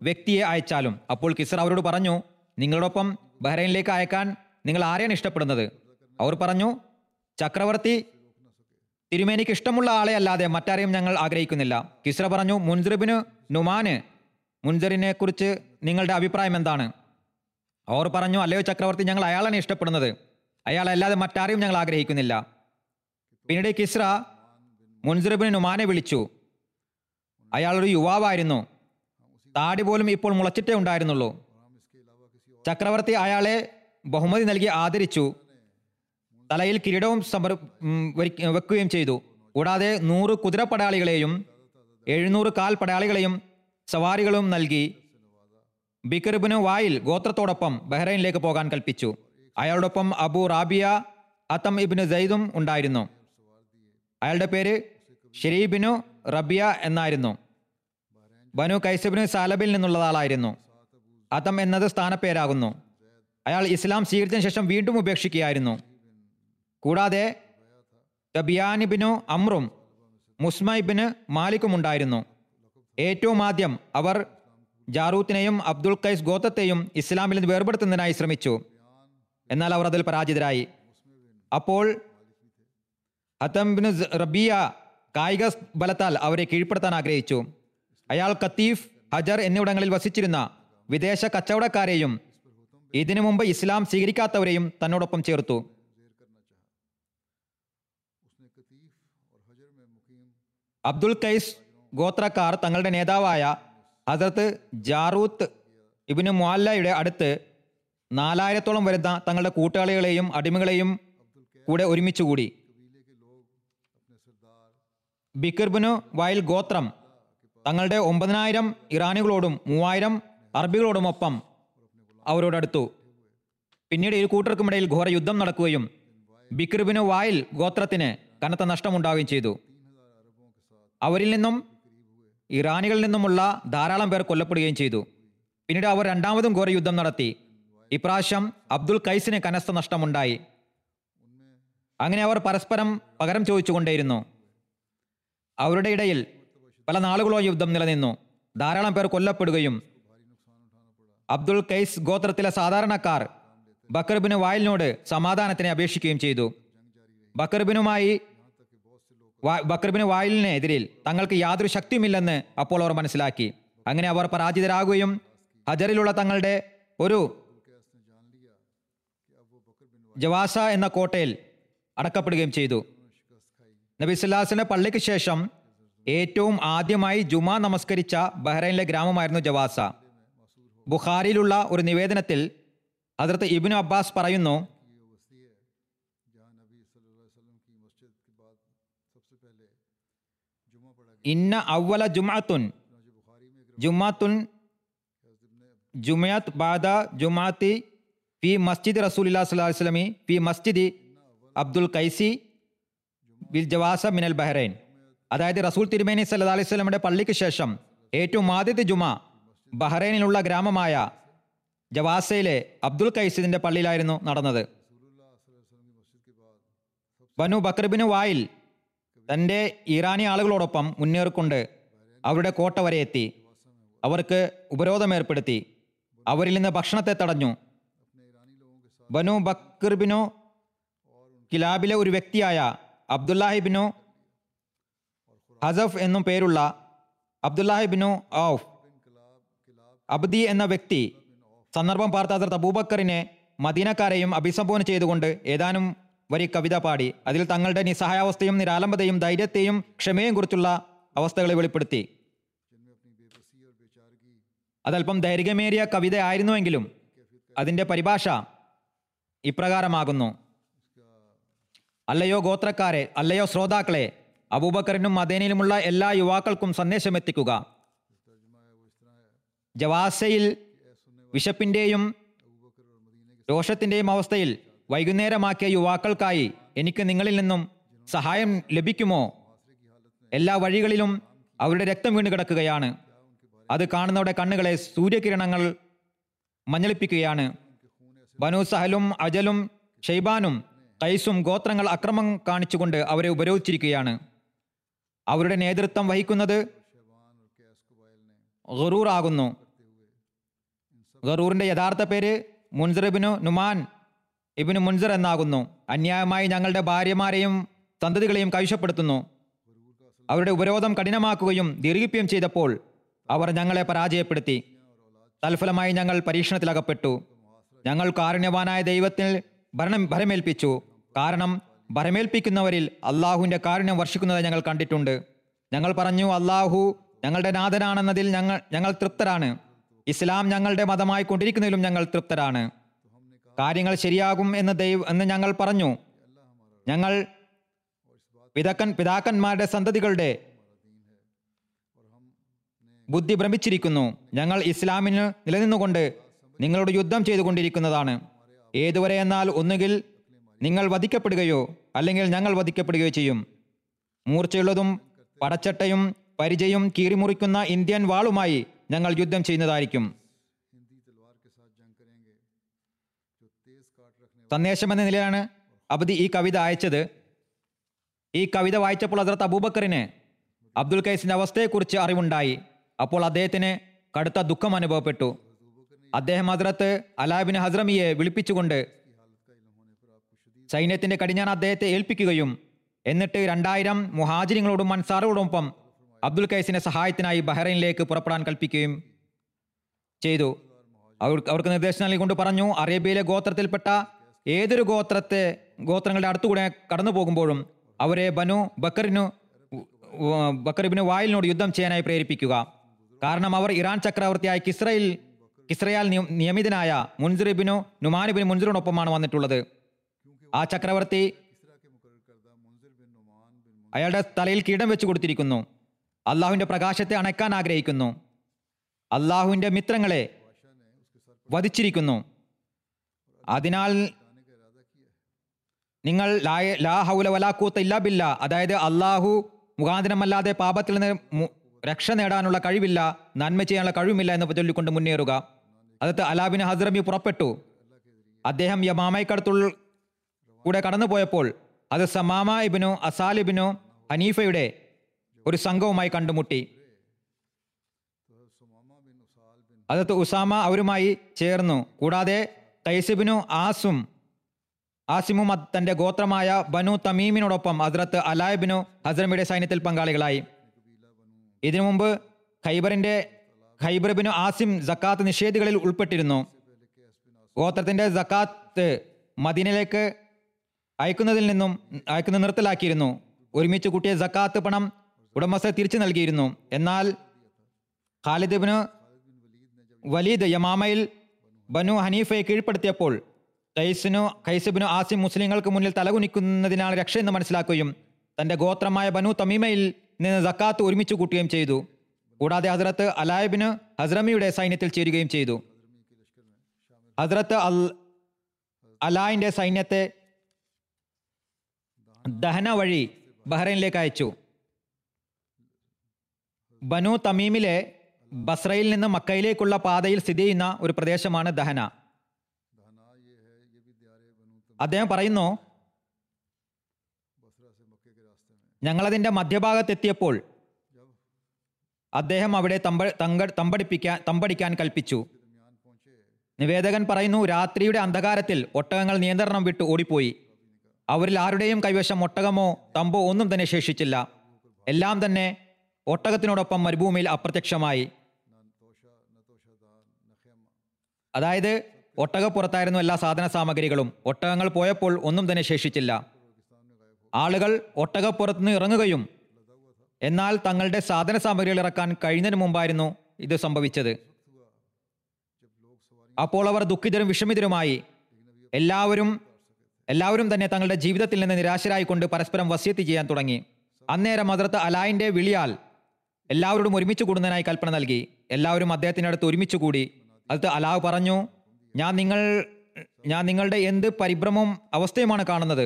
വ്യക്തിയെ അയച്ചാലും. അപ്പോൾ കിസ്ര അവരോട് പറഞ്ഞു, നിങ്ങളോടൊപ്പം ബഹ്റൈനിലേക്ക് അയക്കാൻ നിങ്ങൾ ആരെയാണ് ഇഷ്ടപ്പെടുന്നത്? അവർ പറഞ്ഞു, ചക്രവർത്തി തിരുമേനിക്ക് ഇഷ്ടമുള്ള ആളെ അല്ലാതെ മറ്റാരെയും ഞങ്ങൾ ആഗ്രഹിക്കുന്നില്ല. കിസ്ര പറഞ്ഞു, മുൻസിർ ഇബ്നു നുമാന് മുൻസിറിനെ കുറിച്ച് നിങ്ങളുടെ അഭിപ്രായം എന്താണ്? അവർ പറഞ്ഞു, അല്ലയോ ചക്രവർത്തി, ഞങ്ങൾ അയാളാണ് ഇഷ്ടപ്പെടുന്നത്. അയാളല്ലാതെ മറ്റാരെയും ഞങ്ങൾ ആഗ്രഹിക്കുന്നില്ല. പിന്നീട് കിസ്ര മുൻസിർ ഇബ്നു നുമാനെ വിളിച്ചു. അയാളൊരു യുവാവായിരുന്നു. താടി പോലും ഇപ്പോൾ മുളച്ചിട്ടേ ഉണ്ടായിരുന്നുള്ളൂ. ചക്രവർത്തി അയാളെ ബഹുമതി നൽകി ആദരിച്ചു. തലയിൽ കിരീടവും വെക്കുകയും ചെയ്തു. കൂടാതെ 100 കുതിരപ്പടയാളികളെയും 700 കാൽ പടയാളികളെയും സവാരികളും നൽകി ബിക്ർ ഇബ്നു വായിൽ ഗോത്രത്തോടൊപ്പം ബഹ്റൈനിലേക്ക് പോകാൻ കൽപ്പിച്ചു. അയാളോടൊപ്പം അബൂ റാബിയ അത്തം ഇബ്നു സൈദും ഉണ്ടായിരുന്നു. അയാളുടെ പേര് ഷരീബിനു റബിയ എന്നായിരുന്നു. ബനു കൈസ് ഇബ്നു സാലബിൽ നിന്നുള്ള ആളായിരുന്നു. അത്തം എന്നത് സ്ഥാനപ്പേരാകുന്നു. അയാൾ ഇസ്ലാം സ്വീകരിച്ചതിന് ശേഷം വീണ്ടും ഉപേക്ഷിക്കുകയായിരുന്നു. കൂടാതെ തബിയാൻ ഇബ്നു അമ്രും മുസ്മ ഇബ്നു മാലിക്കും ഉണ്ടായിരുന്നു. ഏറ്റവും ആദ്യം അവർ ജാറൂത്തിനെയും അബ്ദുൽ കൈസ് ഗോത്രത്തെയും ഇസ്ലാമിൽ നിന്ന് വേർപെടുത്തുന്നതിനായി ശ്രമിച്ചു. എന്നാൽ അവർ അതിൽ പരാജിതരായി. അപ്പോൾ അത്തം ഇബ്നു റബിയ കായിക ബലത്താൽ അവരെ കീഴ്പ്പെടുത്താൻ ആഗ്രഹിച്ചു. അയാൾ കത്തീഫ്, ഹജർ എന്നിവിടങ്ങളിൽ വസിച്ചിരുന്ന വിദേശ കച്ചവടക്കാരെയും ഇതിനു മുമ്പ് ഇസ്ലാം സ്വീകരിക്കാത്തവരെയും തന്നോടൊപ്പം ചേർത്തു. അബ്ദുൽ കൈസ് ഗോത്രക്കാർ തങ്ങളുടെ നേതാവായ ഹസരത്ത് ജാറൂത്ത് ഇബ്നു മുഅല്ലയുടെ അടുത്ത് 4000-ഓളം വരുന്ന തങ്ങളുടെ കൂട്ടാളികളെയും അടിമകളെയും കൂടെ ഒരുമിച്ചുകൂടി. ബിക്ർ ഇബ്നു വൈൽ ഗോത്രം തങ്ങളുടെ 9000 ഇറാനികളോടും 3000 അറബികളോടുമൊപ്പം അവരോടടുത്തു. പിന്നീട് ഇരു കൂട്ടർക്കുമിടയിൽ ഘോര യുദ്ധം നടക്കുകയും ബിക്ർ ഇബ്നു വൈൽ ഗോത്രത്തിന് കനത്ത നഷ്ടമുണ്ടാവുകയും ചെയ്തു. അവരിൽ നിന്നും ഇറാനികളിൽ നിന്നുമുള്ള ധാരാളം പേർ കൊല്ലപ്പെടുകയും ചെയ്തു. പിന്നീട് അവർ രണ്ടാമതും ഘോര യുദ്ധം നടത്തി. ഇപ്രാവശ്യം അബ്ദുൽ കൈസിന് കനത്ത നഷ്ടമുണ്ടായി. അങ്ങനെ അവർ പരസ്പരം പകരം ചോദിച്ചുകൊണ്ടേയിരുന്നു. അവരുടെ ഇടയിൽ പല നാളുകളോളം യുദ്ധം നിലനിന്നു. ധാരാളം പേർ കൊല്ലപ്പെടുകയും അബ്ദുൽ കൈസ് ഗോത്രത്തിലെ സാധാരണക്കാർ ബക്ർ ഇബ്നു വായിലിനോട് സമാധാനത്തിന് അപേക്ഷിക്കുകയും ചെയ്തു. ബക്ർ ഇബ്നു വായിലിനെതിരിൽ തങ്ങൾക്ക് യാതൊരു ശക്തിയുമില്ലെന്ന് അപ്പോൾ അവർ മനസ്സിലാക്കി. അങ്ങനെ അവർ പരാജിതരാകുകയും ഹജറിലുള്ള തങ്ങളുടെ ഒരു ജവാസ എന്ന കോട്ടയിൽ അടക്കപ്പെടുകയും ചെയ്തു. നബി സല്ലല്ലാഹു അലൈഹി വസല്ലം പള്ളിക്ക് ശേഷം ഏറ്റവും ആദ്യമായി ജുമാ നമസ്കരിച്ച ബഹ്റൈനിലെ ഗ്രാമമായിരുന്നു ജവാസ. ബുഖാരിയിലുള്ള ഒരു നിവേദനത്തിൽ ഹദ്രത്ത് ഇബ്നു അബ്ബാസ് പറയുന്നു, ഇന്ന അവല ജുമഅത്തുൻ ജുമഅത്തുൻ ജുമഅത്ത് ബാദ ജുമഅത്തി ഫി മസ്ജിദ് റസൂലുള്ളാഹി സ്വല്ലല്ലാഹി അലൈഹി വസല്ലം ഫി മസ്ജിദ് അബ്ദുൽ ഖൈസി ബിൽ ജവാസ മിനൽ ബഹ്റൈൻ. അതായത് റസൂൽ തിരുമേനി സല്ലല്ലാഹി അലൈഹി വസല്ലമയുടെ പള്ളിക്ക് ശേഷം ഏറ്റവും ആദ്യത്തെ ജുമഅ ബഹ്റൈനിലുള്ള ഗ്രാമമായ ജവാസയിലെ അബ്ദുൽ ഖൈസിന്റെ പള്ളിയിലായിരുന്നു നടന്നത്. ബനു ബക്ർ ബിൻ വായിൽ തൻ്റെ ഇറാനി ആളുകളോടൊപ്പം മുന്നേറിക്കൊണ്ട് അവരുടെ കോട്ട വരെ എത്തി. അവർക്ക് ഉപരോധമേർപ്പെടുത്തി. അവരിൽ നിന്ന് ഭക്ഷണത്തെ തടഞ്ഞു. ബനു ബക്ർ ബിനു കിലാബിലെ ഒരു വ്യക്തിയായ അബ്ദുല്ലാഹിബിനു ഹസഫ് എന്നും പേരുള്ള അബ്ദുല്ലാഹിബിനു ഔഫ് അബ്ദി എന്ന വ്യക്തി സന്ദർഭം പാർത്ത ഹദ്രത്ത് അബൂബക്കറിനെ മദീനക്കാരെയും അഭിസംബോധന ചെയ്തുകൊണ്ട് ഏതാനും വരി കവിത പാടി. അതിൽ തങ്ങളുടെ നിസ്സഹായാവസ്ഥയും നിരാലംബതയും ധൈര്യത്തെയും ക്ഷമയെയും കുറിച്ചുള്ള അവസ്ഥകളെ വെളിപ്പെടുത്തി. അതല്പം ദൈർഘ്യമേറിയ കവിത ആയിരുന്നുവെങ്കിലും അതിൻ്റെ പരിഭാഷ ഇപ്രകാരമാകുന്നു: അല്ലയോ ഗോത്രക്കാരെ, അല്ലയോ ശ്രോതാക്കളെ, അബൂബക്കറിനും മദീനയിലുമുള്ള എല്ലാ യുവാക്കൾക്കും സന്ദേശമെത്തിക്കുക. ജവാസയിൽ വിശപ്പിൻ്റെയും രോഷത്തിൻ്റെയും അവസ്ഥയിൽ വൈകുന്നേരമാക്കിയ യുവാക്കൾക്കായി എനിക്ക് നിങ്ങളിൽ നിന്നും സഹായം ലഭിക്കുമോ? എല്ലാ വഴികളിലും അവരുടെ രക്തം വീണ് കിടക്കുകയാണ്. അത് കാണുന്നവരുടെ കണ്ണുകളെ സൂര്യകിരണങ്ങൾ മഞ്ഞളിപ്പിക്കുകയാണ്. ബനു സഹലും അജലും ഷെയ്ബാനും ഖൈസും ഗോത്രങ്ങൾ അക്രമം കാണിച്ചുകൊണ്ട് അവരെ ഉപരോധിച്ചിരിക്കുകയാണ്. അവരുടെ നേതൃത്വം വഹിക്കുന്നത് ഗറൂർ ആകുന്നു. ഗറൂറിന്റെ യഥാർത്ഥ പേര് മുൻസിർ ഇബ്നു നുമാൻ ഇബ്നു മുൻസിർ എന്നാകുന്നു. അന്യായമായി ഞങ്ങളുടെ ഭാര്യമാരെയും സന്തതികളെയും കൈവശപ്പെടുത്തുന്നു. അവരുടെ ഉപരോധം കഠിനമാക്കുകയും ദീർഘിപ്പിക്കുകയും ചെയ്തപ്പോൾ അവർ ഞങ്ങളെ പരാജയപ്പെടുത്തി. തൽഫലമായി ഞങ്ങൾ പരീക്ഷണത്തിലകപ്പെട്ടു. ഞങ്ങൾ കാരുണ്യവാനായ ദൈവത്തിൽ ഭരമേൽപ്പിച്ചു. കാരണം ഭരമേൽപ്പിക്കുന്നവരിൽ അള്ളാഹുവിൻ്റെ കാരുണ്യം വർഷിക്കുന്നത് ഞങ്ങൾ കണ്ടിട്ടുണ്ട്. ഞങ്ങൾ പറഞ്ഞു, അള്ളാഹു ഞങ്ങളുടെ നാഥനാണെന്നതിൽ ഞങ്ങൾ തൃപ്തരാണ്. ഇസ്ലാം ഞങ്ങളുടെ മതമായി കൊണ്ടിരിക്കുന്നതിലും ഞങ്ങൾ തൃപ്തരാണ്. കാര്യങ്ങൾ ശരിയാകും എന്ന് ഞങ്ങൾ പറഞ്ഞു. ഞങ്ങൾ പിതാക്കന്മാരുടെ സന്തതികളുടെ ബുദ്ധി ഭ്രമിച്ചിരിക്കുന്നു. ഞങ്ങൾ ഇസ്ലാമിന് നിലനിന്നുകൊണ്ട് നിങ്ങളോട് യുദ്ധം ചെയ്തുകൊണ്ടിരിക്കുന്നതാണ്. ഏതുവരെ എന്നാൽ ഒന്നുകിൽ നിങ്ങൾ വധിക്കപ്പെടുകയോ അല്ലെങ്കിൽ ഞങ്ങൾ വധിക്കപ്പെടുകയോ ചെയ്യും. മൂർച്ചയുള്ളതും പടച്ചട്ടയും പരിചയും കീറിമുറിക്കുന്ന ഇന്ത്യൻ വാളുമായി ഞങ്ങൾ യുദ്ധം ചെയ്യുന്നതായിരിക്കും. സന്ദേശം എന്ന നിലയിലാണ് അബ്ദി ഈ കവിത അയച്ചത്. ഈ കവിത വായിച്ചപ്പോൾ ഹദ്രത്ത് അബൂബക്കറിന് അബ്ദുൽ ഖൈസിന്റെ അവസ്ഥയെക്കുറിച്ച് അറിവുണ്ടായി. അപ്പോൾ അദ്ദേഹത്തിന് കടുത്ത ദുഃഖം അനുഭവപ്പെട്ടു. അദ്ദേഹം ഹദ്രത്ത് അലാബിൻ ഹസ്രമിയെ വിളിപ്പിച്ചുകൊണ്ട് സൈന്യത്തിന്റെ കടിഞ്ഞാൻ അദ്ദേഹത്തെ ഏൽപ്പിക്കുകയും എന്നിട്ട് 2000 മുഹാജിരികളോടും അൻസാറുകളോടൊപ്പം അബ്ദുൽ ഖൈസിനെ സഹായത്തിനായി ബഹ്റൈനിലേക്ക് പുറപ്പെടാൻ കൽപ്പിക്കുകയും ചെയ്തു. അവർക്ക് നിർദ്ദേശം നൽകിക്കൊണ്ട് പറഞ്ഞു, അറേബ്യയിലെ ഗോത്രത്തിൽപ്പെട്ട ഏതൊരു ഗോത്രങ്ങളുടെ അടുത്തുകൂടെ കടന്നു പോകുമ്പോഴും അവരെ ബക്രിബിന് വായിലിനോട് യുദ്ധം ചെയ്യാനായി പ്രേരിപ്പിക്കുക. കാരണം അവർ ഇറാൻ ചക്രവർത്തിയായ കിസ്രയാൽ നിയമിതനായ മുൻസിറിബിനു നുമാനിബിന് മുൻസിറിനൊപ്പമാണ് വന്നിട്ടുള്ളത്. ആ ചക്രവർത്തി അയാളുടെ തലയിൽ കിരീടം വെച്ചു കൊടുത്തിരിക്കുന്നു. അള്ളാഹുവിൻ്റെ പ്രകാശത്തെ അണയ്ക്കാൻ ആഗ്രഹിക്കുന്നു. അള്ളാഹുവിൻ്റെ മിത്രങ്ങളെ വധിച്ചിരിക്കുന്നു. അതിനാൽ നിങ്ങൾ ലാ ഹൗല വലാ ഖുവത ഇല്ലാ ബില്ലാ, അതായത് അള്ളാഹു മുഖാന്തരമല്ലാതെ പാപത്തിൽ നിന്ന് രക്ഷ നേടാനുള്ള കഴിവില്ല, നന്മ ചെയ്യാനുള്ള കഴിവുമില്ല എന്ന് ചൊല്ലിക്കൊണ്ട് മുന്നേറുക. അതത് അലാബിൻ ഹസ്രമി പുറപ്പെട്ടു. അദ്ദേഹം യമാമയ്ക്കടുത്തുള്ള കൂടെ കടന്നുപോയപ്പോൾ അത് സമാമ ഇബ്നു അസാലിബിനു ഹനീഫയുടെ ഒരു സംഘവുമായി കണ്ടുമുട്ടി. അതത് ഉസാമ അവരുമായി ചേർന്നു. കൂടാതെ ഖൈസിബിനു ആസിമും തന്റെ ഗോത്രമായ ബനു തമീമിനോടൊപ്പം ഹദ്രത്ത് അലായിബിനു ഹസ്രമിയുടെ സൈന്യത്തിൽ പങ്കാളികളായി. ഇതിനു മുമ്പ് ഖൈബറിബിനു ആസിം സക്കാത്ത് നിഷേധികളിൽ ഉൾപ്പെട്ടിരുന്നു. ഗോത്രത്തിന്റെ സക്കാത്ത് മദീനയിലേക്ക് അയക്കുന്നത് നിർത്തലാക്കിയിരുന്നു. ഒരുമിച്ച് കൂട്ടിയ സക്കാത്ത് പണം ഉടമസ്ഥ തിരിച്ചു നൽകിയിരുന്നു. എന്നാൽ ഖാലിദ് ഇബ്നു വലീദ് യമാമയിൽ ബനു ഹനീഫയെ കീഴ്പ്പെടുത്തിയപ്പോൾ ഖൈസിബ്നു ആസിം മുസ്ലിങ്ങൾക്ക് മുന്നിൽ തലകുനിക്കുന്നതിനാണ് രക്ഷയെന്ന് മനസ്സിലാക്കുകയും തൻ്റെ ഗോത്രമായ ബനു തമീമയിൽ നിന്ന് സക്കാത്ത് ഒരുമിച്ച് കൂട്ടുകയും ചെയ്തു. കൂടാതെ ഹസ്രത്ത് അലായിബിന് ഹസ്രമിയുടെ സൈന്യത്തിൽ ചേരുകയും ചെയ്തു. ഹസ്രത്ത് അലായിൻ്റെ സൈന്യത്തെ ദഹന വഴി ബഹ്റൈനിലേക്ക് അയച്ചു. ബനു തമീമിലെ ബസ്രയിൽ നിന്ന് മക്കയിലേക്കുള്ള പാതയിൽ സ്ഥിതി ചെയ്യുന്ന ഒരു പ്രദേശമാണ് ദഹന. അദ്ദേഹം പറയുന്നു, ഞങ്ങളതിൻ്റെ മധ്യഭാഗത്തെത്തിയപ്പോൾ അദ്ദേഹം അവിടെ തമ്പടിക്കാൻ കൽപ്പിച്ചു. നിവേദകൻ പറയുന്നു, രാത്രിയുടെ അന്ധകാരത്തിൽ ഒട്ടകങ്ങൾ നിയന്ത്രണം വിട്ട് ഓടിപ്പോയി. അവരിൽ ആരുടെയും കൈവശം ഒട്ടകമോ തമ്പോ ഒന്നും തന്നെ ശേഷിച്ചില്ല. എല്ലാം തന്നെ ഒട്ടകത്തിനോടൊപ്പം മരുഭൂമിയിൽ അപ്രത്യക്ഷമായി. അതായത് ഒട്ടകപ്പുറത്തായിരുന്നു എല്ലാ സാധന സാമഗ്രികളും. ഒട്ടകങ്ങൾ പോയപ്പോൾ ഒന്നും തന്നെ ശേഷിച്ചില്ല. ആളുകൾ ഒട്ടകപ്പുറത്ത് നിന്ന് ഇറങ്ങുകയും എന്നാൽ തങ്ങളുടെ സാധന സാമഗ്രികൾ ഇറക്കാൻ കഴിഞ്ഞതിന് മുമ്പായിരുന്നു ഇത് സംഭവിച്ചത്. അപ്പോൾ അവർ ദുഃഖിതരും വിഷമിതരുമായി. എല്ലാവരും തന്നെ തങ്ങളുടെ ജീവിതത്തിൽ നിന്ന് നിരാശരായിക്കൊണ്ട് പരസ്പരം വസിയത്ത് ചെയ്യാൻ തുടങ്ങി. അന്നേരം ഹദ്റത്ത് അലായിൻ്റെ വിളിയാൽ എല്ലാവരോടും ഒരുമിച്ച് കൂടുന്നതിനായി കൽപ്പന നൽകി. എല്ലാവരും അദ്ദേഹത്തിൻ്റെ അടുത്ത് ഒരുമിച്ച് കൂടി. അത് അലാവ് പറഞ്ഞു, ഞാൻ നിങ്ങളുടെ എന്ത് പരിഭ്രമവും അവസ്ഥയുമാണ് കാണുന്നത്.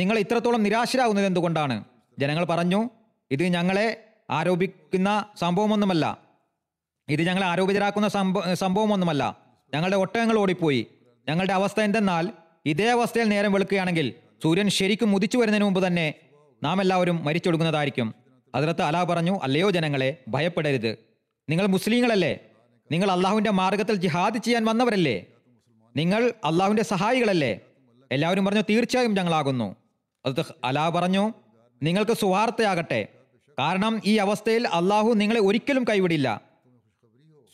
നിങ്ങൾ ഇത്രത്തോളം നിരാശരാകുന്നത് എന്തുകൊണ്ടാണ്? ജനങ്ങൾ പറഞ്ഞു, ഇത് ഞങ്ങളെ ആരോപിക്കുന്ന സംഭവമൊന്നുമല്ല, ഇത് ഞങ്ങളെ ആരോപിതരാക്കുന്ന സംഭവമൊന്നുമല്ല. ഞങ്ങളുടെ ഒട്ടകങ്ങൾ ഓടിപ്പോയി. ഞങ്ങളുടെ അവസ്ഥ എന്തെന്നാൽ, ഇതേ അവസ്ഥയിൽ നേരം വെളുക്കുകയാണെങ്കിൽ സൂര്യൻ ശരിക്കും ഉദിച്ചു വരുന്നതിന് മുമ്പ് തന്നെ നാം എല്ലാവരും മരിച്ചൊടുക്കുന്നതായിരിക്കും. ഹദ്റത്ത് അലാ പറഞ്ഞു, അല്ലയോ ജനങ്ങളെ, ഭയപ്പെടരുത്. നിങ്ങൾ മുസ്ലിങ്ങളല്ലേ? നിങ്ങൾ അള്ളാഹുവിൻ്റെ മാർഗത്തിൽ ജിഹാദ് ചെയ്യാൻ വന്നവരല്ലേ? നിങ്ങൾ അള്ളാഹുവിൻ്റെ സഹായികളല്ലേ? എല്ലാവരും പറഞ്ഞു, തീർച്ചയായും ഞങ്ങളാകുന്നു. ഹദ്റത്ത് അലാ പറഞ്ഞു, നിങ്ങൾക്ക് സുവാർത്തയാകട്ടെ. കാരണം ഈ അവസ്ഥയിൽ അള്ളാഹു നിങ്ങളെ ഒരിക്കലും കൈവിടില്ല.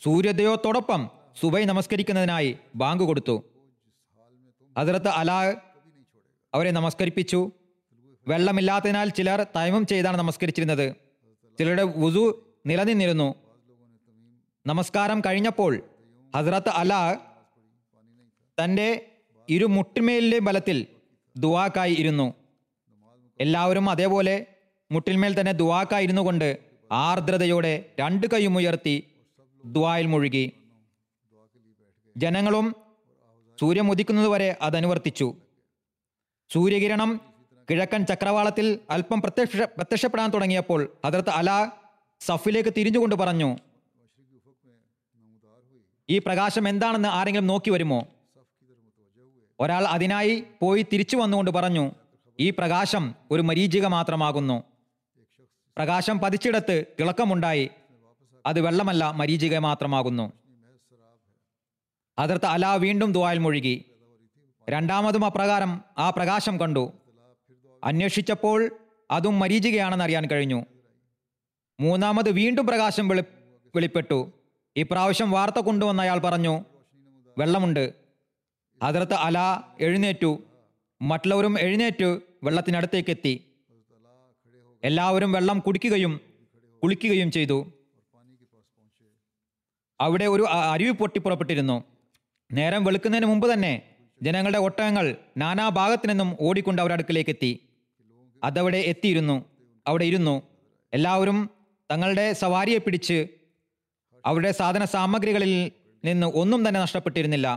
സൂര്യോദയത്തോടൊപ്പം സുബൈ നമസ്കരിക്കുന്നതിനായി ബാങ്ക് കൊടുത്തു. ഹദ്റത്ത് അലാ അവരെ നമസ്കരിപ്പിച്ചു. വെള്ളമില്ലാത്തതിനാൽ ചിലർ തൈമം ചെയ്താണ് നമസ്കരിച്ചിരുന്നത്. ചിലരുടെ വുസു നിലനിന്നിരുന്നു. നമസ്കാരം കഴിഞ്ഞപ്പോൾ ഹസ്രത്ത് അലാ തൻ്റെ ഇരു മുട്ടിന്മേലിൻ്റെ ബലത്തിൽ ദുആക്കായി ഇരുന്നു. എല്ലാവരും അതേപോലെ മുട്ടിന്മേൽ തന്നെ ദുആക്കായിരുന്നു കൊണ്ട് ആർദ്രതയോടെ രണ്ട് കൈയും ഉയർത്തി ദുആയിൽ മുഴുകി. ജനങ്ങളും സൂര്യൻ ഉദിക്കുന്നതുവരെ അതനുവർത്തിച്ചു. സൂര്യകിരണം കിഴക്കൻ ചക്രവാളത്തിൽ അല്പം പ്രത്യക്ഷപ്പെടാൻ തുടങ്ങിയപ്പോൾ ഹദ്റത്ത് അലാ സഫിലേക്ക് തിരിഞ്ഞുകൊണ്ട് പറഞ്ഞു, ഈ പ്രകാശം എന്താണെന്ന് ആരെങ്കിലും നോക്കി വരുമോ? ഒരാൾ അതിനായി പോയി തിരിച്ചു വന്നുകൊണ്ട് പറഞ്ഞു, ഈ പ്രകാശം ഒരു മരീചിക മാത്രമാകുന്നു. പ്രകാശം പതിച്ചിടത്ത് തിളക്കമുണ്ടായി. അത് വെള്ളമല്ല, മരീചിക മാത്രമാകുന്നു. ഹദ്റത്ത് അലാ വീണ്ടും ദുആയിൽ മുഴുകി. രണ്ടാമതും അപ്രകാരം ആ പ്രകാശം കണ്ടു. അന്വേഷിച്ചപ്പോൾ അതും മരീചികയാണെന്ന് അറിയാൻ കഴിഞ്ഞു. മൂന്നാമത് വീണ്ടും പ്രകാശം വെളിപ്പെട്ടു. ഇപ്രാവശ്യം വാർത്ത കൊണ്ടുവന്ന അയാൾ പറഞ്ഞു, വെള്ളമുണ്ട്. ഹദ്റത്ത് അലാ എഴുന്നേറ്റു. മറ്റുള്ളവരും എഴുന്നേറ്റു വെള്ളത്തിനടുത്തേക്ക് എത്തി. എല്ലാവരും വെള്ളം കുടിക്കുകയും കുളിക്കുകയും ചെയ്തു. അവിടെ ഒരു അരുവി പൊട്ടി പുറപ്പെട്ടിരുന്നു. നേരം വെളുക്കുന്നതിന് മുമ്പ് തന്നെ ജനങ്ങളുടെ ഒട്ടകങ്ങൾ നാനാഭാഗത്തു നിന്നും ഓടിക്കൊണ്ട് അവരടുക്കിലേക്ക് എത്തി. അതവിടെ എത്തിയിരുന്നു. അവിടെ ഇരുന്നു. എല്ലാവരും തങ്ങളുടെ സവാരിയെ പിടിച്ച് അവരുടെ സാധന സാമഗ്രികളിൽ നിന്ന് ഒന്നും തന്നെ നഷ്ടപ്പെട്ടിരുന്നില്ല.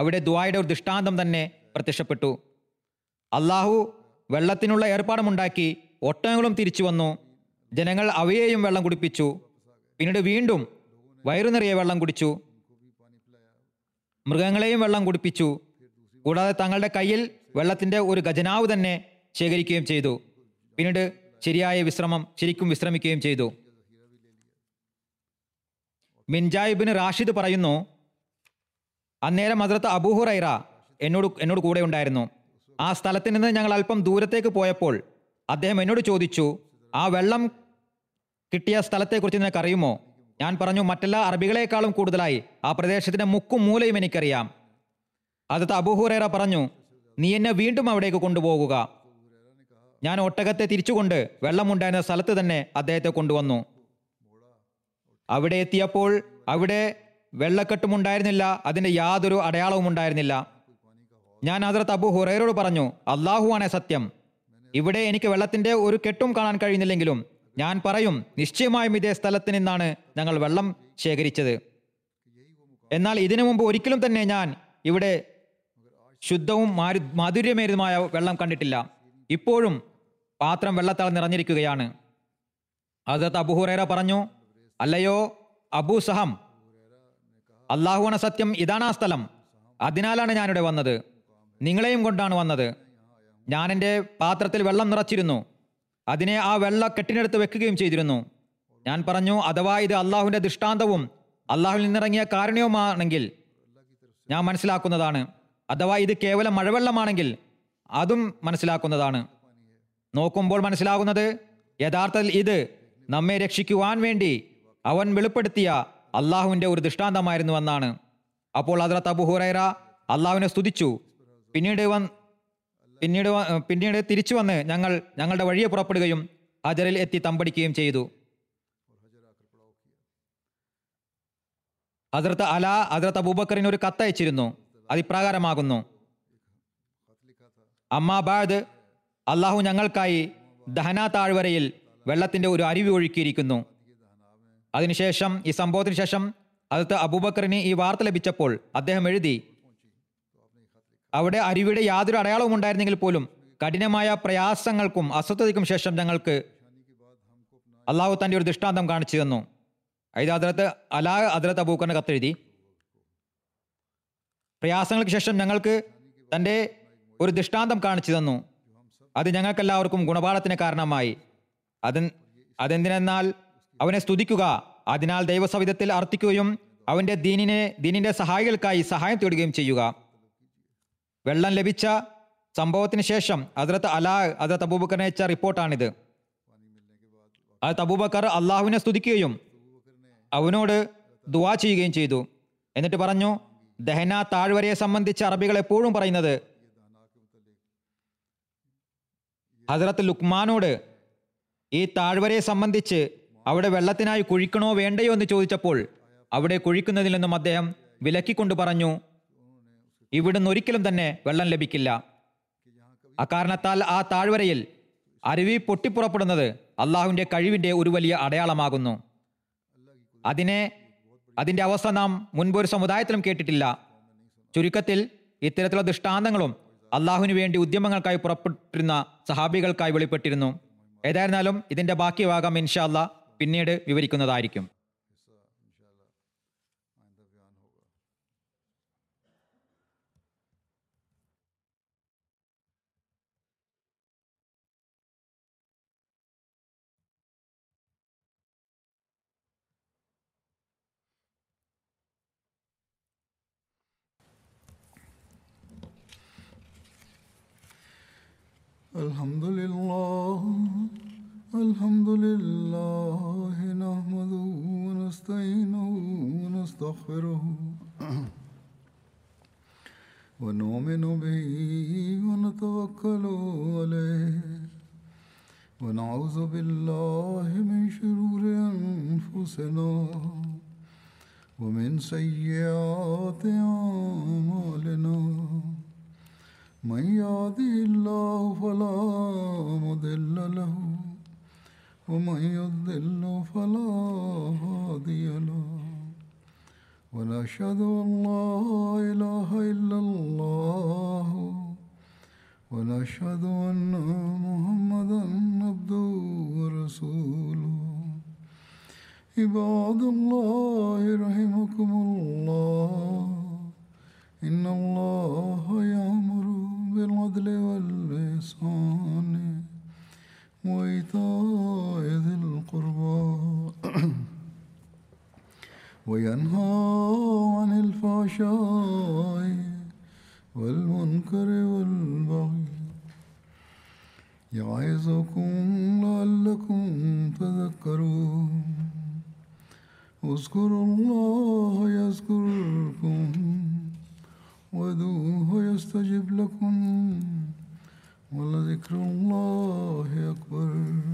അവിടെ ദുആയുടെ ഒരു ദൃഷ്ടാന്തം തന്നെ പ്രത്യക്ഷപ്പെട്ടു. അള്ളാഹു വെള്ളത്തിനുള്ള ഏർപ്പാടുമുണ്ടാക്കി. ഒട്ടകങ്ങളും തിരിച്ചു വന്നു. ജനങ്ങൾ അവയെയും വെള്ളം കുടിപ്പിച്ചു. പിന്നീട് വീണ്ടും വയറുനിറയെ വെള്ളം കുടിച്ചു. മൃഗങ്ങളെയും വെള്ളം കുടിപ്പിച്ചു. കൂടാതെ തങ്ങളുടെ കയ്യിൽ വെള്ളത്തിൻ്റെ ഒരു ഖജനാവ് തന്നെ ശേഖരിക്കുകയും ചെയ്തു. പിന്നീട് ശരിക്കും വിശ്രമിക്കുകയും ചെയ്തു. മിൻജായിബിന് റാഷിദ് പറയുന്നു, അന്നേരം ഹദ്റത്ത് അബൂ ഹുറൈറ എന്നോട് കൂടെ ഉണ്ടായിരുന്നു. ആ സ്ഥലത്ത് നിന്ന് ഞങ്ങൾ അല്പം ദൂരത്തേക്ക് പോയപ്പോൾ അദ്ദേഹം എന്നോട് ചോദിച്ചു, ആ വെള്ളം കിട്ടിയ സ്ഥലത്തെക്കുറിച്ച് നിനക്കറിയുമോ? ഞാൻ പറഞ്ഞു, മറ്റെല്ലാ അറബികളെക്കാളും കൂടുതലായി ആ പ്രദേശത്തിൻ്റെ മുക്കും മൂലയും എനിക്കറിയാം. ഹദ്റത്ത് അബൂ ഹുറൈറ പറഞ്ഞു, നീ എന്നെ വീണ്ടും അവിടേക്ക് കൊണ്ടുപോകുക. ഞാൻ ഒട്ടകത്തെ തിരിച്ചുകൊണ്ട് വെള്ളമുണ്ടായിരുന്ന സ്ഥലത്ത് തന്നെ അദ്ദേഹത്തെ കൊണ്ടുവന്നു. അവിടെ എത്തിയപ്പോൾ അവിടെ വെള്ളക്കെട്ടുമുണ്ടായിരുന്നില്ല, അതിൻ്റെ യാതൊരു അടയാളവും ഉണ്ടായിരുന്നില്ല. ഞാൻ ഹസ്രത്ത് അബൂ ഹുറൈറയോട് പറഞ്ഞു, അള്ളാഹുവാണ് സത്യം, ഇവിടെ എനിക്ക് വെള്ളത്തിൻ്റെ ഒരു കെട്ടും കാണാൻ കഴിയുന്നില്ലെങ്കിലും ഞാൻ പറയും, നിശ്ചയമായും ഇതേ സ്ഥലത്ത് നിന്നാണ് ഞങ്ങൾ വെള്ളം ശേഖരിച്ചത്. എന്നാൽ ഇതിനു മുമ്പ് ഒരിക്കലും തന്നെ ഞാൻ ഇവിടെ ശുദ്ധവും മാധുര്യമേറിയതുമായ വെള്ളം കണ്ടിട്ടില്ല. ഇപ്പോഴും പാത്രം വെള്ളത്താൽ നിറഞ്ഞിരിക്കുകയാണ്. ഹസ്രത്ത് അബൂ ഹുറൈറ പറഞ്ഞു, അല്ലയോ അബൂ സഹം, അള്ളാഹുവാണ് സത്യം, ഇതാണ് ആ സ്ഥലം, അതിനാലാണ് ഞാനിവിടെ വന്നത്, നിങ്ങളെയും കൊണ്ടാണ് വന്നത്. ഞാൻ എൻ്റെ പാത്രത്തിൽ വെള്ളം നിറച്ചിരുന്നു, അതിനെ ആ വെള്ള കെട്ടിനടുത്ത് വെക്കുകയും ചെയ്തിരുന്നു. ഞാൻ പറഞ്ഞു, അഥവാ ഇത് അള്ളാഹുവിൻ്റെ ദൃഷ്ടാന്തവും അള്ളാഹുവിൽ നിന്നിറങ്ങിയ കാരുണ്യവുമാണെങ്കിൽ ഞാൻ മനസ്സിലാക്കുന്നതാണ്, അഥവാ ഇത് കേവലം മഴവെള്ളമാണെങ്കിൽ അതും മനസ്സിലാക്കുന്നതാണ്. നോക്കുമ്പോൾ മനസ്സിലാകുന്നത് യഥാർത്ഥത്തിൽ ഇത് നമ്മെ രക്ഷിക്കുവാൻ വേണ്ടി അവൻ വെളിപ്പെടുത്തിയ അള്ളാഹുവിൻ്റെ ഒരു ദൃഷ്ടാന്തമായിരുന്നു എന്നാണ്. അപ്പോൾ ഹദ്റത്ത് അബൂ ഹുറൈറ അള്ളാഹുവിനെ സ്തുതിച്ചു. പിന്നീട് തിരിച്ചു വന്ന് ഞങ്ങളുടെ വഴിയെ പുറപ്പെടുകയും ഹജറിൽ എത്തി തമ്പടിക്കുകയും ചെയ്തു. ഹദ്റത്ത് അലാ ഹദ്റത്ത് അബൂബക്കറിന് ഒരു കത്തയച്ചിരുന്നു. അതിപ്രകാരമാകുന്നു: അമ്മാ ബഅദ്, അള്ളാഹു ഞങ്ങൾക്കായി ദഹനാ താഴ്വരയിൽ വെള്ളത്തിൻ്റെ ഒരു അരുവി ഒഴുക്കിയിരിക്കുന്നു. അതിനുശേഷം ഈ സംഭവത്തിന് ശേഷം ഹദ്റത്ത് അബൂബക്കറിന് ഈ വാർത്ത ലഭിച്ചപ്പോൾ അദ്ദേഹം എഴുതി, അവിടെ അരുവിയുടെ യാതൊരു അടയാളവും ഉണ്ടായിരുന്നെങ്കിൽ പോലും കഠിനമായ പ്രയാസങ്ങൾക്കും അസ്വസ്ഥതയ്ക്കും ശേഷം ഞങ്ങൾക്ക് അള്ളാഹു തൻ്റെ ഒരു ദൃഷ്ടാന്തം കാണിച്ചു തന്നു. ഇത് ഹദ്റത്ത് അലാ ഹദ്റത്ത് അബൂബക്കറിന് കത്തെഴുതി. പ്രയാസങ്ങൾക്ക് ശേഷം ഞങ്ങൾക്ക് തൻ്റെ ഒരു ദൃഷ്ടാന്തം കാണിച്ചു തന്നു. അത് ഞങ്ങൾക്കെല്ലാവർക്കും ഗുണപാഠത്തിന് കാരണമായി. അതെന്തിനെന്നാൽ അവനെ സ്തുതിക്കുക, അതിനാൽ ദൈവസവിധത്തിൽ അർത്ഥിക്കുകയും അവൻ്റെ ദീനിൻ്റെ സഹായികൾക്കായി സഹായം തേടുകയും ചെയ്യുക. വെള്ളം ലഭിച്ച സംഭവത്തിന് ശേഷം ഹദ്റത്ത് അലാ ഹദ്റത്ത് അബൂബക്കറിന് അയച്ച റിപ്പോർട്ടാണിത്. ഹദ്റത്ത് അബൂബക്കർ അള്ളാഹുവിനെ സ്തുതിക്കുകയും അവനോട് ദുആ ചെയ്യുകയും ചെയ്തു. എന്നിട്ട് പറഞ്ഞു, ദഹന താഴ്വരയെ സംബന്ധിച്ച് അറബികൾ എപ്പോഴും പറയുന്നത് ഹദ്റത്ത് ലുക്മാനോട് ഈ താഴ്വരയെ സംബന്ധിച്ച് അവിടെ വെള്ളത്തിനായി കുഴിക്കണോ വേണ്ടയോ എന്ന് ചോദിച്ചപ്പോൾ അവിടെ കുഴിക്കുന്നതിൽ നിന്നും അദ്ദേഹം വിലക്കിക്കൊണ്ട് പറഞ്ഞു, ഇവിടുന്ന് ഒരിക്കലും തന്നെ വെള്ളം ലഭിക്കില്ല. അക്കാരണത്താൽ ആ താഴ്വരയിൽ അരുവി പൊട്ടിപ്പുറപ്പെടുന്നത് അള്ളാഹുവിൻ്റെ കഴിവിൻ്റെ ഒരു വലിയ അടയാളമാകുന്നു. അതിൻ്റെ അവസ്ഥ നാം മുൻപൊരു സമുദായത്തിലും കേട്ടിട്ടില്ല. ചുരുക്കത്തിൽ ഇത്തരത്തിലുള്ള ദൃഷ്ടാന്തങ്ങളും അള്ളാഹുവിന് വേണ്ടി ഉദ്യമങ്ങൾക്കായി പുറപ്പെട്ടിരുന്ന സഹാബികൾക്കായി വെളിപ്പെട്ടിരുന്നു. ഏതായിരുന്നാലും ഇതിൻ്റെ ബാക്കി ഭാഗം ഇൻഷാ അള്ളാ പിന്നീട് വിവരിക്കുന്നതായിരിക്കും. അൽഹംദുലില്ലാഹ് അൽഹംദുലില്ലാഹി നഹ്മദുഹു വനസ്തഈനുഹു വനസ്തഗ്ഫിറുഹു വനുഅ്മിനു ബിഹി വനതവക്കലു അലൈഹി വനഊസു ബില്ലാഹി മിൻ ശുറൂരി അൻഫുസിനാ വമിൻ സയ്യിആതി അഅ്മാലിനാ من يهده الله فلا مضل له ومن يضلل فلا هادي له ونشهد أن لا إله إلا الله ونشهد أن محمدا عبده ورسوله عباد الله رحمكم الله إن الله يأمر بالعدل والإحسان وإيتاء ذي القربى وينهى عن الفحشاء والمنكر والبغي يعظكم لعلكم تذكرون اذكروا الله يذكركم وادعوه يستجب لكم وَلَذِكْرُ اللَّهِ أَكْبَرُ.